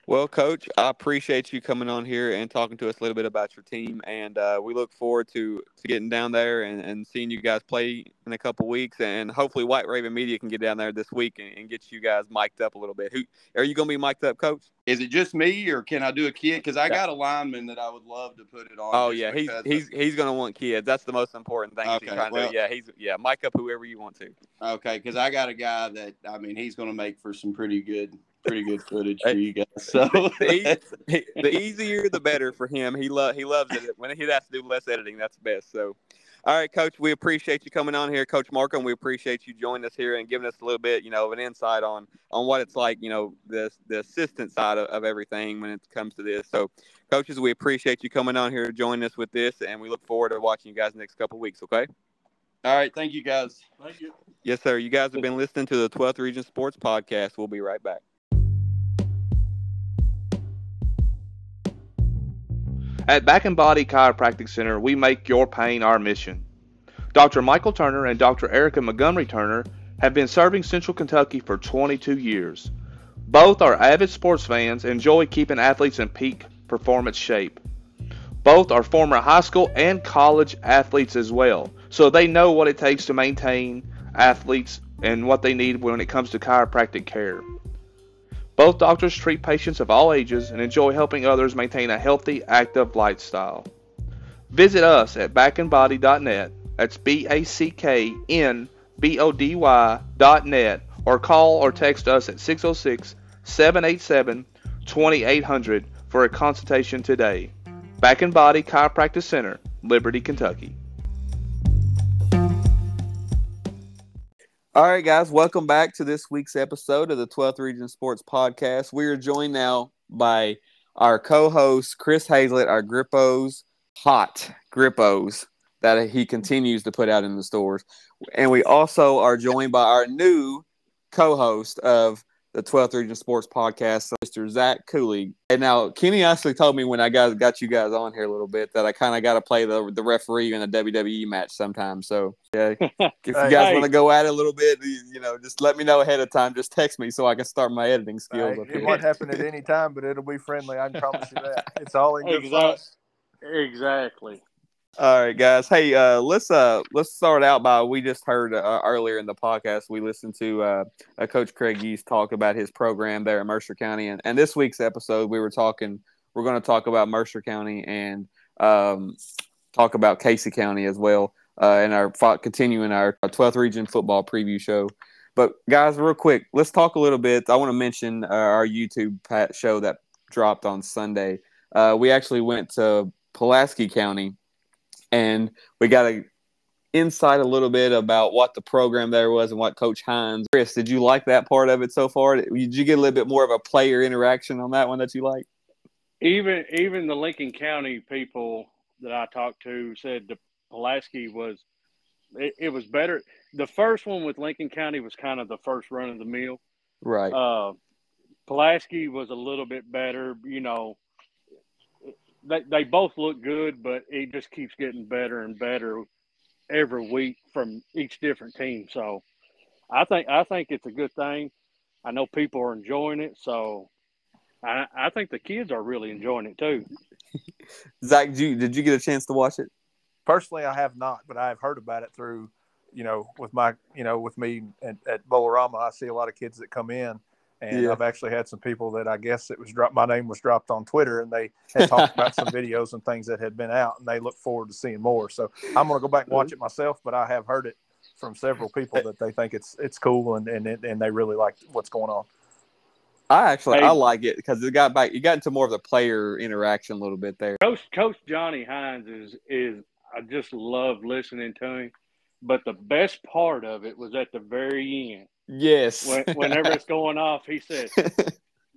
Well, Coach, I appreciate you coming on here and talking to us a little bit about your team. And uh, we look forward to, to getting down there and, and seeing you guys play in a couple weeks. And hopefully White Raven Media can get down there this week and, and get you guys mic'd up a little bit. Who are you going to be mic'd up, Coach? Is it just me or can I do a kid? Because I got a lineman that I would love to put it on. Oh, yeah, he's he's, he's going to want kids. That's the most important thing. Okay, to well, do. Yeah, he's yeah, mic up whoever you want to. Okay, because I got a guy that, I mean, he's going to make for some pretty good – pretty good footage for you guys. So the, the, the easier, the better for him. He lo- he loves it. When he has to do less editing, that's best. So, all right, Coach, we appreciate you coming on here, Coach Markham. We appreciate you joining us here and giving us a little bit, you know, of an insight on on what it's like, you know, the the assistant side of, of everything when it comes to this. So, coaches, we appreciate you coming on here, joining us with this, and we look forward to watching you guys the next couple of weeks. Okay. All right. Thank you, guys. Thank you. Yes, sir. You guys have been listening to the twelfth Region Sports Podcast. We'll be right back. At Back and Body Chiropractic Center, we make your pain our mission. Doctor Michael Turner and Doctor Erica Montgomery Turner have been serving Central Kentucky for twenty-two years. Both are avid sports fans and enjoy keeping athletes in peak performance shape. Both are former high school and college athletes as well, so they know what it takes to maintain athletes and what they need when it comes to chiropractic care. Both doctors treat patients of all ages and enjoy helping others maintain a healthy, active lifestyle. Visit us at back and body dot net, that's B A C K N B O D Y dot net, or call or text us at six oh six, seven eight seven, two eight hundred for a consultation today. Back and Body Chiropractic Center, Liberty, Kentucky. All right, guys, welcome back to this week's episode of the twelfth Region Sports Podcast. We are joined now by our co-host, Chris Hazlett, our Grippos, hot Grippos that he continues to put out in the stores. And we also are joined by our new co-host of the twelfth Region Sports Podcast, Mister Zach Cooley. And now, Kenny actually told me when I got, got you guys on here a little bit that I kind of got to play the the referee in a W W E match sometime. So, yeah, if you guys hey. want to go at it a little bit, you know, just let me know ahead of time. Just text me so I can start my editing skills. Hey, up it here. Might happen at any time, but it'll be friendly. I can promise you that. It's all in good fun. Exactly. All right, guys. Hey, uh, let's uh, let's start out by we just heard uh, earlier in the podcast we listened to uh, uh, Coach Craig Yeast talk about his program there in Mercer County, and, and this week's episode we were talking we're going to talk about Mercer County and um, talk about Casey County as well uh, in our continuing our twelfth Region football preview show. But guys, real quick, let's talk a little bit. I want to mention uh, our YouTube show that dropped on Sunday. Uh, we actually went to Pulaski County, and we got an insight a little bit about what the program there was and what Coach Hines. Chris, did you like that part of it so far? Did you get a little bit more of a player interaction on that one that you like? Even even the Lincoln County people that I talked to said the Pulaski was it, it was better. The first one with Lincoln County was kind of the first run of the mill. Right. Uh, Pulaski was a little bit better, you know. They they both look good, but it just keeps getting better and better every week from each different team. So I think I think it's a good thing. I know people are enjoying it, so I, I think the kids are really enjoying it too. Zach, did you, did you get a chance to watch it? Personally, I have not, but I've heard about it through, you know, with my, you know, with me at, at Bolarama, I see a lot of kids that come in. And yeah. I've actually had some people that I guess it was dropped. My name was dropped on Twitter, and they had talked about some videos and things that had been out, and they look forward to seeing more. So I'm going to go back and watch it myself, but I have heard it from several people that they think it's it's cool and and and they really like what's going on. I actually hey, I like it because it got back. You got into more of the player interaction a little bit there. Coach Coach Johnny Hines is is I just love listening to him, but the best part of it was at the very end. Yes. When, whenever it's going off, he said,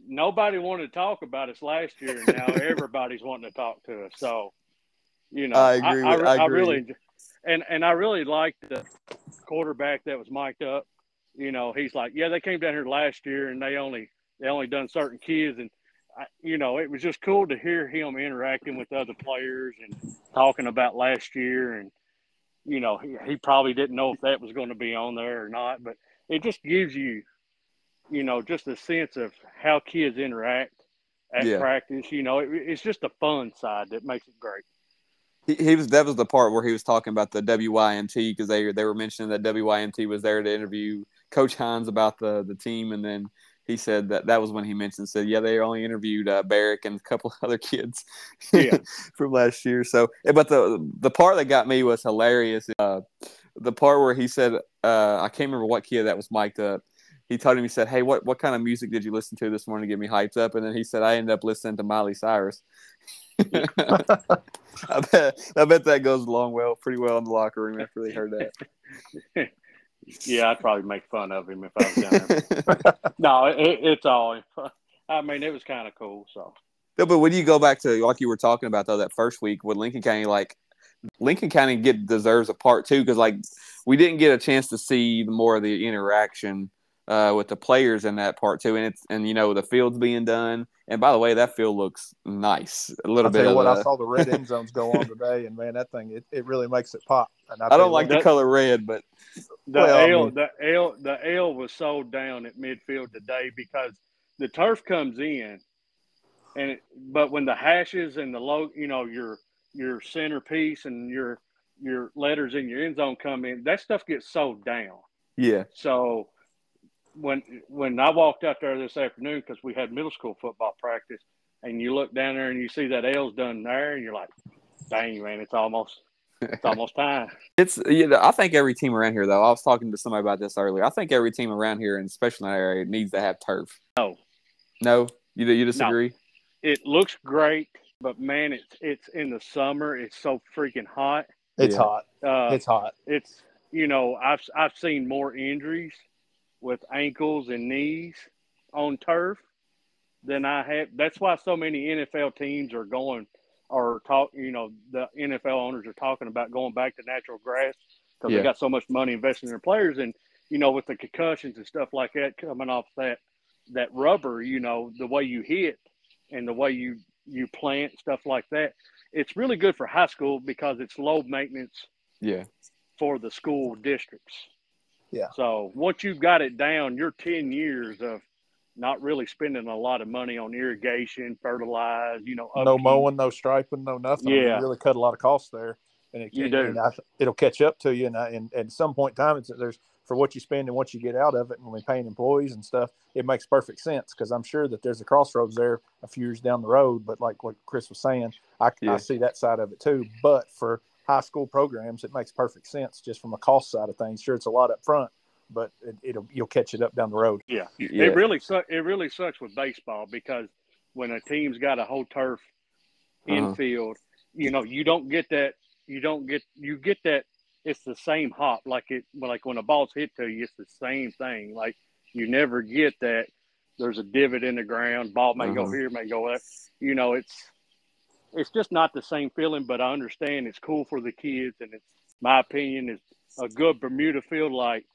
nobody wanted to talk about us last year, and now everybody's wanting to talk to us. So, you know, I, agree I, I, with, I, I agree. really and and I really liked the quarterback that was mic'd up. You know, he's like, yeah, they came down here last year, and they only they only done certain kids, and I, you know, it was just cool to hear him interacting with other players and talking about last year, and you know, he, he probably didn't know if that was going to be on there or not, but. It just gives you, you know, just a sense of how kids interact at yeah. practice. You know, it, it's just the fun side that makes it great. He, he was that was the part where he was talking about the W Y M T because they they were mentioning that W Y M T was there to interview Coach Hines about the the team, and then he said that that was when he mentioned said yeah they only interviewed uh, Barrick and a couple other kids yeah. from last year. So, but the the part that got me was hilarious. Uh, The part where he said, uh, I can't remember what kid that was mic'd up. He told him, he said, hey, what, what kind of music did you listen to this morning to get me hyped up? And then he said, I ended up listening to Miley Cyrus. I bet, I bet that goes along well, pretty well in the locker room after they heard that. Yeah, I'd probably make fun of him if I was down there. No, it, it's all. I mean, it was kind of cool. So, no, but when you go back to, like you were talking about, though, that first week with Lincoln County, like, Lincoln County get deserves a part too because like we didn't get a chance to see more of the interaction uh, with the players in that part too, and it's and you know the field's being done. And by the way, that field looks nice. A little I'll bit. Tell you what, the... I saw the red end zones go on today, and man, that thing it, it really makes it pop. And I, I don't like that, the color red, but the well, L I mean... the L the L was sold down at midfield today because the turf comes in, and it, but when the hashes and the low, you know your your centerpiece and your your letters in your end zone come in, that stuff gets sold down. Yeah. So when when I walked out there this afternoon because we had middle school football practice, and you look down there and you see that L's done there, and you're like, dang, man, it's almost it's almost time. It's you know, I think every team around here, though, I was talking to somebody about this earlier. I think every team around here, and especially in that area, needs to have turf. No. No? You, you disagree? No. It looks great. But man, it's it's in the summer. It's so freaking hot. It's yeah. hot. Uh, it's hot. It's you know I've I've seen more injuries with ankles and knees on turf than I have. That's why so many N F L teams are going or talk. You know the N F L owners are talking about going back to natural grass because yeah. they got so much money invested in their players, and you know with the concussions and stuff like that coming off that that rubber. You know the way you hit and the way you. you plant, stuff like that. It's really good for high school because it's low maintenance yeah. for the school districts. Yeah. So once you've got it down, your ten years of not really spending a lot of money on irrigation, fertilize, you know. Upkeep. No mowing, no striping, no nothing. Yeah. You really cut a lot of costs there. And it, you do. And I, it'll catch up to you. And, I, and, and at some point in time, it's, there's for what you spend and what you get out of it. And when we're paying employees and stuff, it makes perfect sense, because I'm sure that there's a crossroads there a few years down the road. But like what Chris was saying, I, yeah. I see that side of it too. But for high school programs, it makes perfect sense just from a cost side of things. Sure, it's a lot up front, but it, it'll you'll catch it up down the road. Yeah, yeah. It really su- it really sucks with baseball, because when a team's got a whole turf infield, uh-huh. you know, you don't get that. You don't get you get that. It's the same hop, like it like when a ball's hit to you, it's the same thing. Like you never get that. There's a divot in the ground. Ball may uh-huh. go here, may go there. You know, it's it's just not the same feeling. But I understand it's cool for the kids, and it's my opinion it's a good Bermuda field like.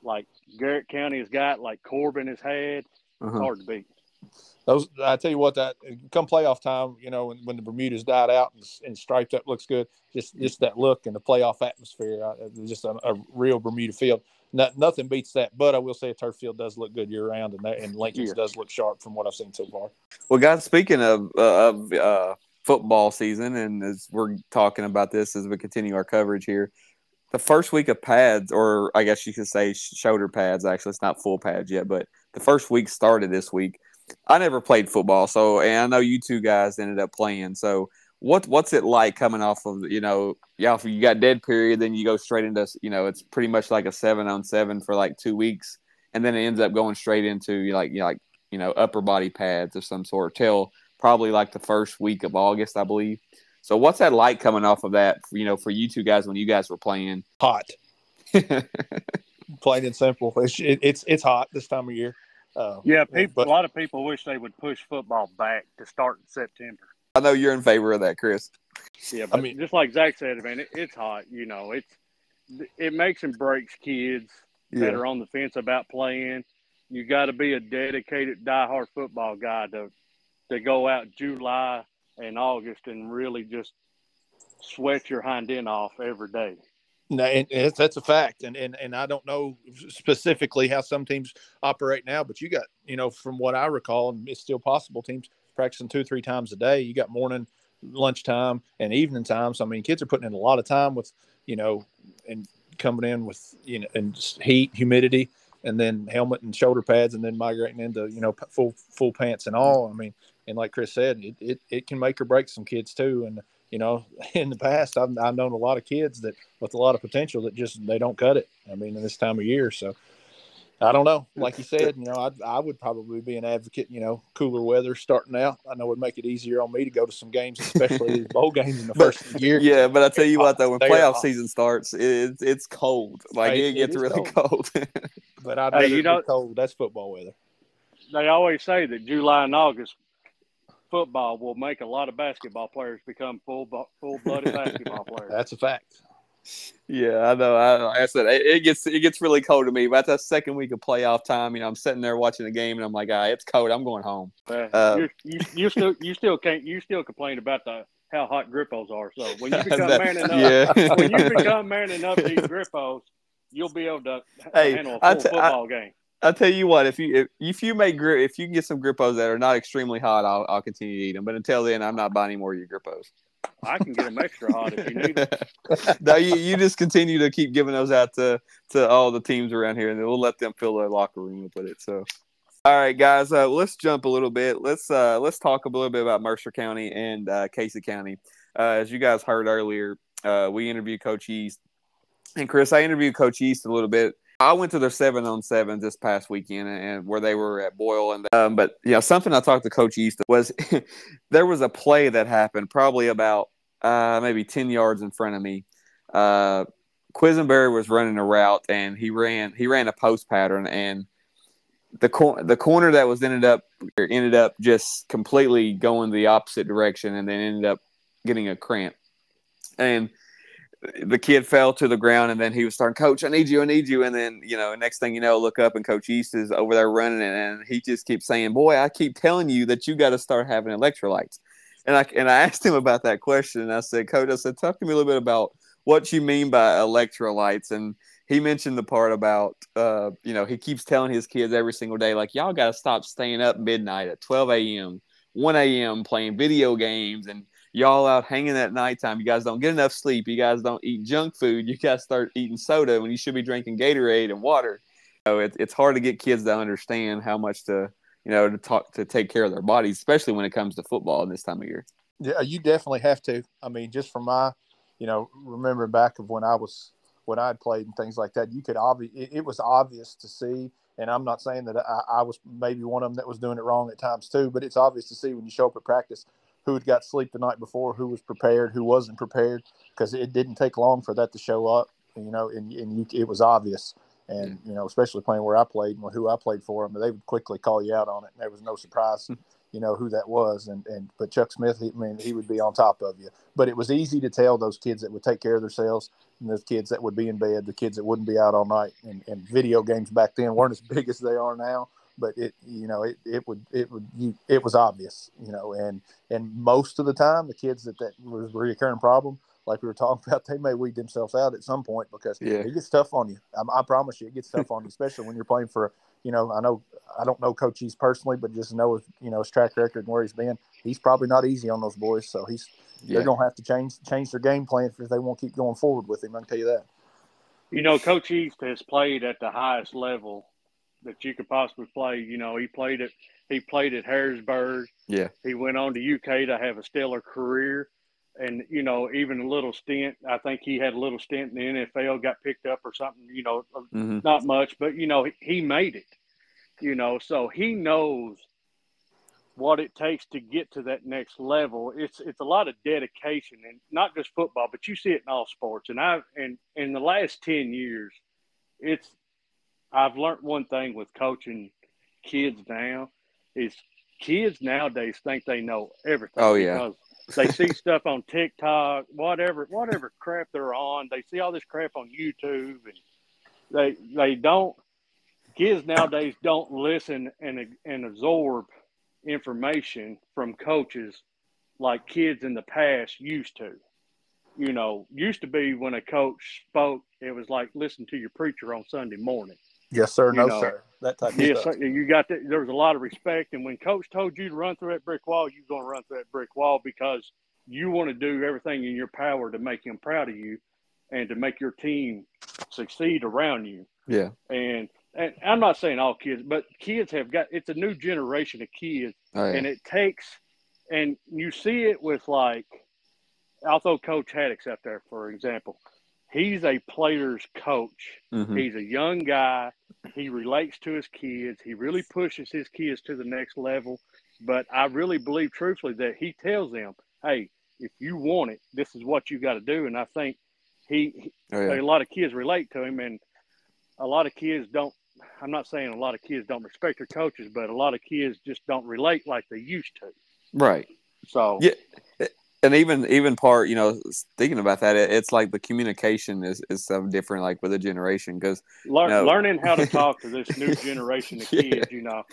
Like Garrett County has got, like Corbin has had, uh-huh. it's hard to beat. Those, I tell you what, that come playoff time, you know, when, when the Bermuda's died out and, and striped up looks good, just just that look and the playoff atmosphere, uh, just a, a real Bermuda field. Not, nothing beats that, but I will say a turf field does look good year round, and that, and Lincoln's yeah. does look sharp from what I've seen so far. Well, guys, speaking of uh, of uh, football season, and as we're talking about this as we continue our coverage here. The first week of pads, or I guess you could say shoulder pads, actually, it's not full pads yet, but the first week started this week. I never played football, so, and I know you two guys ended up playing. So what what's it like coming off of, you know, y'all, you got dead period, then you go straight into, you know, it's pretty much like a seven on seven for like two weeks, and then it ends up going straight into like, you know, like, you know, upper body pads of some sort till probably like the first week of August, I believe. So what's that like coming off of that, you know, for you two guys when you guys were playing? Hot. Plain and simple. It's it, it's it's hot this time of year. Uh, yeah, people, but, a lot of people wish they would push football back to start in September. I know you're in favor of that, Chris. Yeah, but I mean, just like Zach said, I mean, it, it's hot. You know, it's it makes and breaks kids yeah. that are on the fence about playing. You got to be a dedicated, diehard football guy to to go out July in August and really just sweat your hind end off every day. No, and, and that's a fact. And, and and I don't know specifically how some teams operate now, but you got, you know, from what I recall, and it's still possible, teams practicing two, three times a day. You got morning, lunchtime, and evening time. So, I mean, kids are putting in a lot of time with, you know, and coming in with, you know, and heat, humidity, and then helmet and shoulder pads, and then migrating into, you know, full full pants and all. I mean, and like Chris said, it, it, it can make or break some kids too. And, you know, in the past, I've, I've known a lot of kids that with a lot of potential that just they don't cut it. I mean, in this time of year. So, I don't know. Like you said, you know, I I would probably be an advocate, you know, cooler weather starting out. I know it would make it easier on me to go to some games, especially these bowl games in the but, first of the year. Yeah, but I tell you what, though, when playoff season starts, it, it's cold. Like, it, it gets it really cold. cold. But I'd rather hey, you know, be cold. That's football weather. They always say that July and August – football will make a lot of basketball players become full, full-blooded basketball players. That's a fact. Yeah, I know. I, I said it, it gets it gets really cold to me. But that second week of playoff time, you know, I'm sitting there watching the game, and I'm like, ah, it's cold. I'm going home. Uh, uh, you you still you still can't you still complain about the how hot Grippos are. So when you become that, man enough, yeah. when you become man enough to eat Grippos, you'll be able to hey, handle a full I t- football I, game. I'll tell you what, if you if, if you make if you can get some Grippos that are not extremely hot, I'll I'll continue to eat them. But until then, I'm not buying any more of your Grippos. I can get them extra hot if you need them. No, you, you just continue to keep giving those out to, to all the teams around here, and we'll let them fill their locker room up with it. So, all right, guys, uh, let's jump a little bit. Let's uh, let's talk a little bit about Mercer County and uh, Casey County. Uh, as you guys heard earlier, uh, we interviewed Coach Yeast, and Chris, I interviewed Coach Yeast a little bit. I went to their seven on seven this past weekend, and where they were at Boyle. And um, but you know, something I talked to Coach East was there was a play that happened probably about uh, maybe ten yards in front of me. Uh, Quisenberry was running a route, and he ran he ran a post pattern, and the cor- the corner that was ended up ended up just completely going the opposite direction, and then ended up getting a cramp. And the kid fell to the ground, and then he was starting, Coach, I need you, I need you. And then, you know, next thing you know, look up, and Coach Yeast is over there running, and he just keeps saying, boy, I keep telling you that you got to start having electrolytes. And I and I asked him about that question, and I said, Coach, I said, talk to me a little bit about what you mean by electrolytes. And he mentioned the part about, uh, you know, he keeps telling his kids every single day, like, y'all got to stop staying up midnight at twelve a.m., one a.m. playing video games, and y'all out hanging at nighttime. You guys don't get enough sleep. You guys don't eat junk food. You guys start eating soda when you should be drinking Gatorade and water. So it, it's hard to get kids to understand how much to, you know, to talk to take care of their bodies, especially when it comes to football in this time of year. Yeah, you definitely have to. I mean, just from my, you know, remembering back of when I was when I played and things like that, you could obvi- it, it was obvious to see. And I'm not saying that I, I was maybe one of them that was doing it wrong at times too, but it's obvious to see when you show up at practice who had got sleep the night before, who was prepared, who wasn't prepared, because it didn't take long for that to show up, you know, and, and you, it was obvious. And, you know, especially playing where I played and who I played for, I mean, they would quickly call you out on it. And there was no surprise, you know, who that was. And, and but Chuck Smith, he, I mean, he would be on top of you. But it was easy to tell those kids that would take care of themselves and those kids that would be in bed, the kids that wouldn't be out all night. And, and video games back then weren't as big as they are now. But it, you know, it, it would, it would, you, it was obvious, you know, and, and most of the time the kids that that was a reoccurring problem, like we were talking about, they may weed themselves out at some point because yeah. it gets tough on you. I, I promise you, it gets tough on you, especially when you're playing for, you know, I know, I don't know Coach Yeast personally, but just know, his, you know, his track record and where he's been, he's probably not easy on those boys. So he's, yeah. they're going to have to change, change their game plan if they won't keep going forward with him. I can tell you that. You know, Coach Yeast has played at the highest level that you could possibly play. You know, he played at he played at Harrisburg. Yeah. He went on to U K to have a stellar career. And, you know, even a little stint, I think he had a little stint in the N F L, got picked up or something, you know, mm-hmm. not much. But, you know, he, he made it, you know. So he knows what it takes to get to that next level. It's it's a lot of dedication, and not just football, but you see it in all sports. And I and in the last ten years, it's I've learned one thing with coaching kids now is kids nowadays think they know everything. Oh, yeah. They see stuff on TikTok, whatever, whatever crap they're on. They see all this crap on YouTube, and they they don't kids nowadays don't listen and and absorb information from coaches like kids in the past used to. You know, used to be when a coach spoke, it was like listen to your preacher on Sunday morning. Yes, sir. You no, know, sir. That type of yes, stuff. Sir, you got that. There was a lot of respect, and when Coach told you to run through that brick wall, you're going to run through that brick wall because you want to do everything in your power to make him proud of you and to make your team succeed around you. Yeah. And and I'm not saying all kids, but kids have got. It's a new generation of kids, oh, yeah. and it takes. And you see it with like. I'll throw Coach Haddock's out there, for example. He's a player's coach. Mm-hmm. He's a young guy. He relates to his kids. He really pushes his kids to the next level. But I really believe, truthfully, that he tells them, hey, if you want it, this is what you got to do. And I think he, oh, yeah. a lot of kids relate to him. And a lot of kids don't, I'm not saying a lot of kids don't respect their coaches, but a lot of kids just don't relate like they used to. Right. So, yeah. And even even part, you know, thinking about that, it, it's like the communication is, is something different, like with a generation. Because Learn, you know, learning how to talk to this new generation of kids, yeah. you know.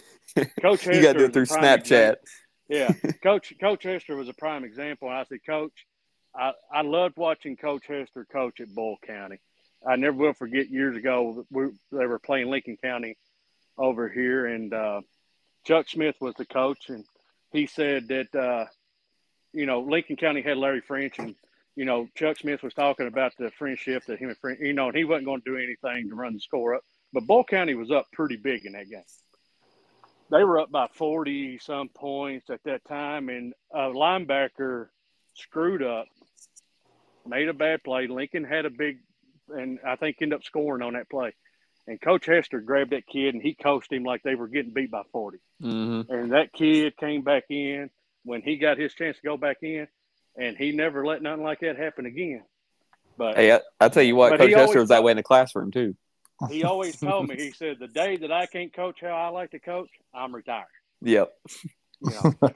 Coach Hester you got to do it through Snapchat. Example. Yeah. Coach Coach Hester was a prime example. And I said, Coach, I, I loved watching Coach Hester coach at Boyle County. I never will forget years ago, we, they were playing Lincoln County over here, and uh, Chuck Smith was the coach, and he said that uh, – you know, Lincoln County had Larry French, and, you know, Chuck Smith was talking about the friendship that him and French, you know, and he wasn't going to do anything to run the score up. But Boyle County was up pretty big in that game. They were up by forty-some points at that time, and a linebacker screwed up, made a bad play. Lincoln had a big – and I think ended up scoring on that play. And Coach Hester grabbed that kid, and he coached him like they were getting beat by forty. Mm-hmm. And that kid came back in. When he got his chance to go back in, and he never let nothing like that happen again. But hey, I, I tell you what, Coach Hester was that way in the classroom too. He always told me, he said, the day that I can't coach how I like to coach, I'm retired. Yep. You know,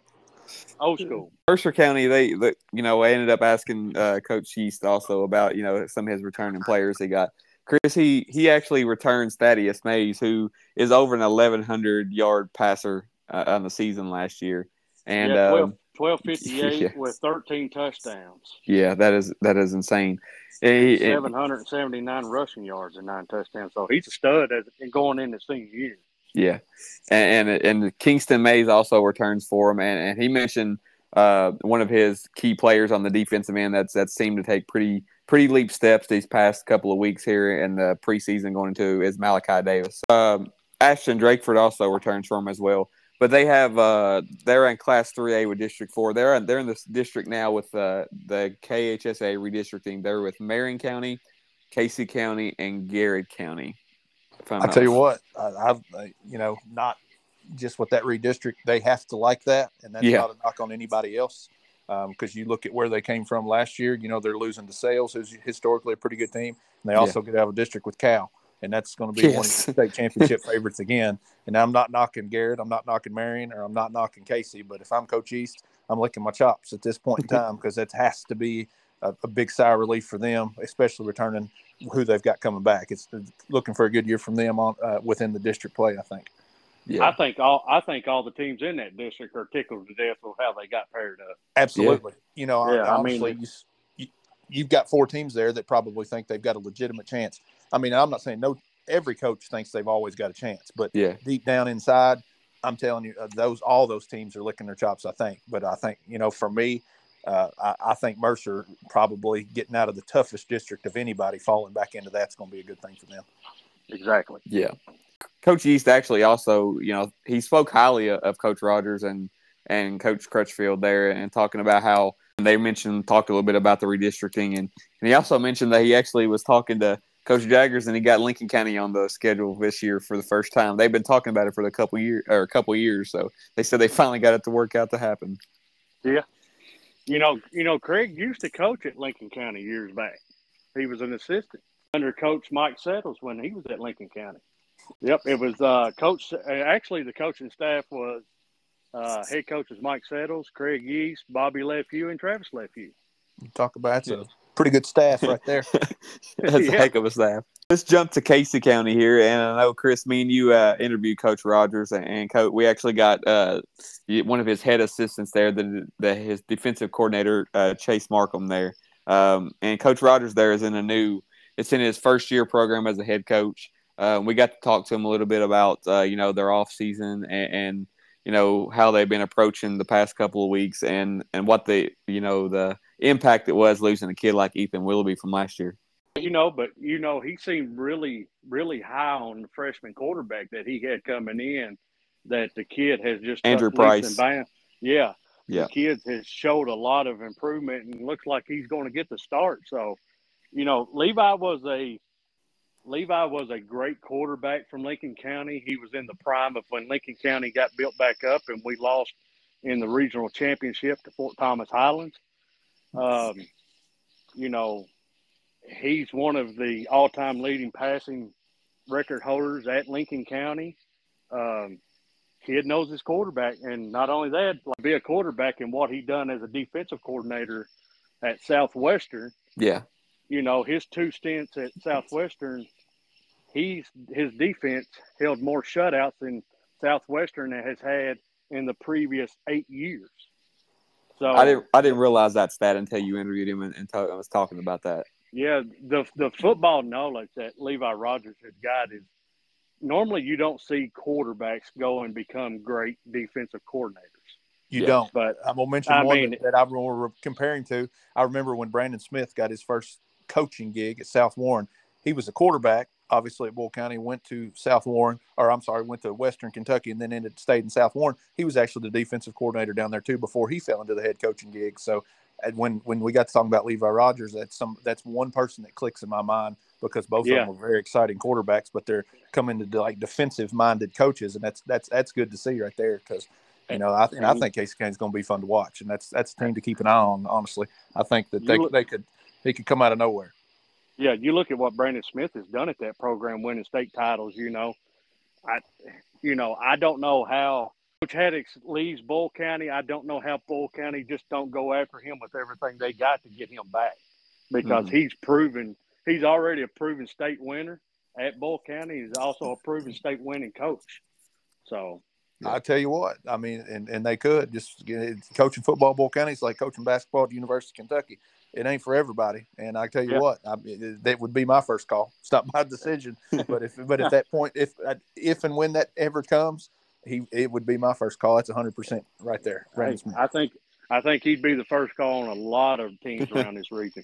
old school. Mercer County, they, they, you know, I ended up asking uh, Coach Yeast also about, you know, some of his returning players he got. Chris, he he actually returns Thaddeus Mays, who is over an eleven hundred yard passer uh, on the season last year. And yeah, um, twelve fifty-eight yes. with thirteen touchdowns. Yeah, that is that is insane. He, seven hundred seventy-nine and, rushing yards and nine touchdowns. So he's a stud as going into senior year. Yeah, and and, and Kingston Mays also returns for him, and, and he mentioned uh, one of his key players on the defensive end that's that seemed to take pretty pretty leap steps these past couple of weeks here in the preseason going into is Malachi Davis. Um, Ashton Drakeford also returns for him as well. But they have uh, they're in Class three A with District four. They're in, they're in this district now with uh, the K H S A A redistricting. They're with Marion County, Casey County, and Garrett County. I tell you what, I, I've you know not just with that redistrict, they have to like that, and that's yeah. not a knock on anybody else because um, you look at where they came from last year. You know they're losing to Sales, who's historically a pretty good team, and they also yeah. get out of a district with Cal. And that's going to be yes. one of the state championship favorites again. And I'm not knocking Garrett. I'm not knocking Marion, or I'm not knocking Casey. But if I'm Coach Yeast, I'm licking my chops at this point in time because that has to be a, a big sigh of relief for them, especially returning who they've got coming back. It's looking for a good year from them on uh, within the district play, I think. Yeah. I think all I think all the teams in that district are tickled to death with how they got paired up. Absolutely. Yeah. You know, yeah, honestly, I mean, you, you've got four teams there that probably think they've got a legitimate chance. I mean, I'm not saying no. Every coach thinks they've always got a chance, but yeah. deep down inside, I'm telling you, those all those teams are licking their chops. I think, but I think you know, for me, uh, I, I think Mercer probably getting out of the toughest district of anybody, falling back into that's going to be a good thing for them. Exactly. Yeah. Coach Yeast actually also, you know, he spoke highly of Coach Rogers and and Coach Crutchfield there, and talking about how they mentioned talked a little bit about the redistricting, and, and he also mentioned that he actually was talking to Coach Jaggers, and he got Lincoln County on the schedule this year for the first time. They've been talking about it for a couple year or a couple years, so they said they finally got it to work out to happen. Yeah, you know, you know, Craig used to coach at Lincoln County years back. He was an assistant under Coach Mike Settles when he was at Lincoln County. Yep, it was uh, Coach. Actually, the coaching staff was uh, head coaches Mike Settles, Craig Yeast, Bobby Lefeu, and Travis Lefeu. Talk about it. Yeah. Pretty good staff right there. That's yeah. a heck of a staff. Let's jump to Casey County here, and I know Chris, me and you uh, interviewed Coach Rogers, and, and Coach, we actually got uh, one of his head assistants there, the, the his defensive coordinator uh, Chase Markham there, um, and Coach Rogers there is in a new, it's in his first year program as a head coach. Uh, we got to talk to him a little bit about uh, you know their off season and, and you know how they've been approaching the past couple of weeks and and what the you know the impact it was losing a kid like Ethan Willoughby from last year. You know, but, you know, he seemed really, really high on the freshman quarterback that he had coming in that the kid has just – Andrew Price. And yeah. Yeah. The kid has showed a lot of improvement and looks like he's going to get the start. So, you know, Levi was a Levi was a great quarterback from Lincoln County. He was in the prime of when Lincoln County got built back up and we lost in the regional championship to Fort Thomas Highlands. Um, you know, he's one of the all-time leading passing record holders at Lincoln County. Um, kid knows his quarterback, and not only that, like, be a quarterback in what he done as a defensive coordinator at Southwestern. Yeah, you know, his two stints at Southwestern, he's his defense held more shutouts than Southwestern has had in the previous eight years. So, I didn't. I didn't realize that stat until you interviewed him and, and talk, I was talking about that. Yeah, the the football knowledge that Levi Rogers has got is normally you don't see quarterbacks go and become great defensive coordinators. You yes, don't. But I'm gonna mention I one mean, that, that I remember comparing to. I remember when Brandon Smith got his first coaching gig at South Warren. He was a quarterback, obviously at Boyle County. Went to South Warren, or I'm sorry, went to Western Kentucky, and then ended stayed in South Warren. He was actually the defensive coordinator down there too before he fell into the head coaching gig. So, and when when we got to talking about Levi Rogers, that's some that's one person that clicks in my mind because both yeah. of them are very exciting quarterbacks, but they're coming to like defensive minded coaches, and that's that's that's good to see right there because. You know, I, and I think Casey County's going to be fun to watch, and that's that's a team to keep an eye on. Honestly, I think that they look, they could he could come out of nowhere. Yeah, you look at what Brandon Smith has done at that program, winning state titles. You know, I, you know, I don't know how Coach Haddock leaves Boyle County. I don't know how Boyle County just don't go after him with everything they got to get him back because mm-hmm. he's proven he's already a proven state winner at Boyle County. He's also a proven state winning coach. So. Yeah. I tell you what, I mean, and, and they could just you know, coaching football, Boyle County is like coaching basketball at the University of Kentucky. It ain't for everybody. And I tell you yeah. what, I, that would be my first call. It's not my decision. But if, but at that point, if, if and when that ever comes, he, it would be my first call. That's a hundred percent right there. Hey, I think, I think he'd be the first call on a lot of teams around this region.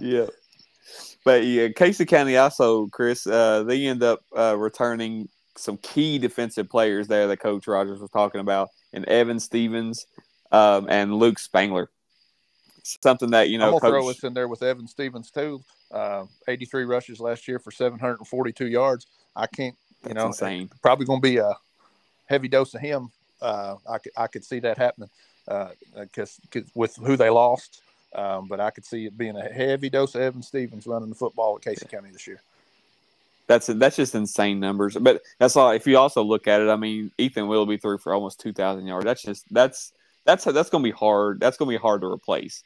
yeah. But yeah, Casey County also, Chris, uh, they end up uh, returning some key defensive players there that Coach Rogers was talking about, and Evan Stevens um, and Luke Spangler. Something that, you know, I'm Coach... throw us in there with Evan Stevens too. Uh, eighty-three rushes last year for seven hundred forty-two yards. I can't, you That's know, insane. Probably going to be a heavy dose of him. Uh, I could, I could see that happening because uh, with who they lost. Um, but I could see it being a heavy dose of Evan Stevens running the football at Casey County this year. That's that's just insane numbers. But that's all. If you also look at it, I mean, Ethan Willoughby threw for almost two thousand yards. That's just that's that's that's going to be hard. That's going to be hard to replace.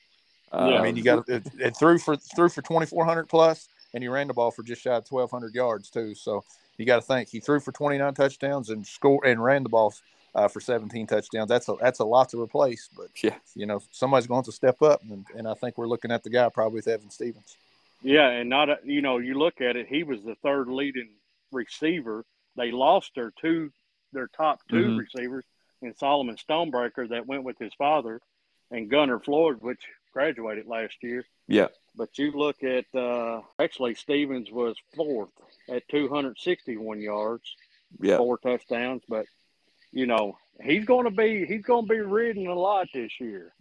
Um, yeah, I mean, you got it, it threw for threw for twenty four hundred plus, and he ran the ball for just shy of twelve hundred yards too. So you got to think he threw for twenty nine touchdowns and score and ran the ball uh, for seventeen touchdowns. That's a that's a lot to replace. But yeah, you know, somebody's going to have to step up, and, and I think we're looking at the guy probably with Evan Stevens. Yeah, and not a, you know, you look at it, he was the third leading receiver. They lost their two, their top two mm-hmm. receivers in Solomon Stonebreaker that went with his father, and Gunner Floyd, which graduated last year. Yeah. But you look at uh, actually Stevens was fourth at two hundred sixty-one yards, yeah. four touchdowns. But you know he's going to be he's going to be ridden a lot this year.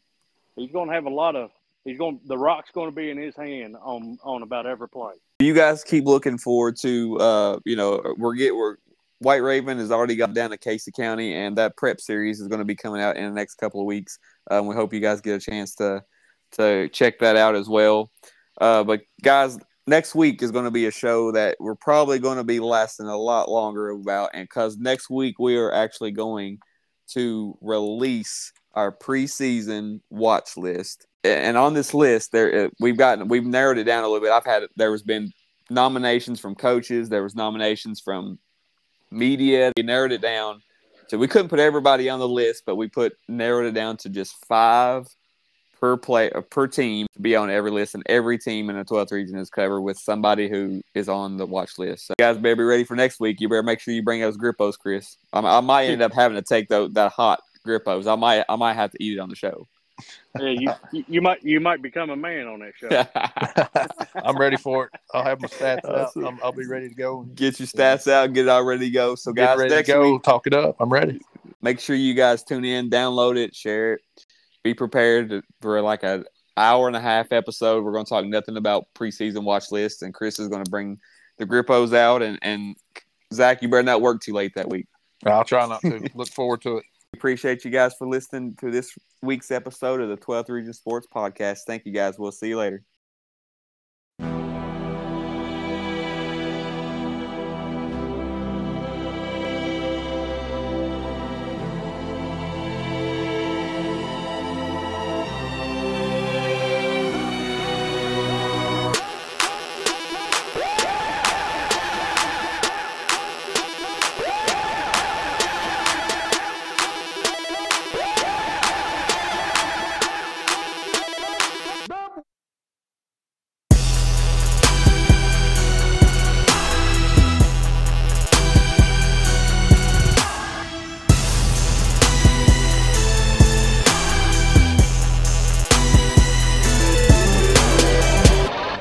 He's going to have a lot of. He's going. The rock's going to be in his hand on, on about every play. You guys keep looking forward to. Uh, you know, we're get we're White Raven has already got down to Casey County, and that prep series is going to be coming out in the next couple of weeks. Um, we hope you guys get a chance to to check that out as well. Uh, but guys, next week is going to be a show that we're probably going to be lasting a lot longer about, and because next week we are actually going to release our preseason watch list. And on this list, there we've gotten we've narrowed it down a little bit. I've had there was been nominations from coaches, there was nominations from media. We narrowed it down, so we couldn't put everybody on the list, but we put narrowed it down to just five per play uh, per team to be on every list, and every team in the twelfth region is covered with somebody who is on the watch list. So, you guys, better be ready for next week. You better make sure you bring those grippos, Chris. I, I might end up having to take those that hot grippos. I might I might have to eat it on the show. Yeah, you, you might you might become a man on that show. I'm ready for it. I'll have my stats out. I'm, I'll be ready to go. Get your stats yeah. out. Get it all ready to go. So, guys, next go, week, talk it up. I'm ready. Make sure you guys tune in, download it, share it. Be prepared to, for like an hour and a half episode. We're going to talk nothing about preseason watch lists, and Chris is going to bring the grippos out. And, and Zach, you better not work too late that week. I'll try not to. Look forward to it. Appreciate you guys for listening to this week's episode of the twelfth Region Sports Podcast. Thank you guys. We'll see you later.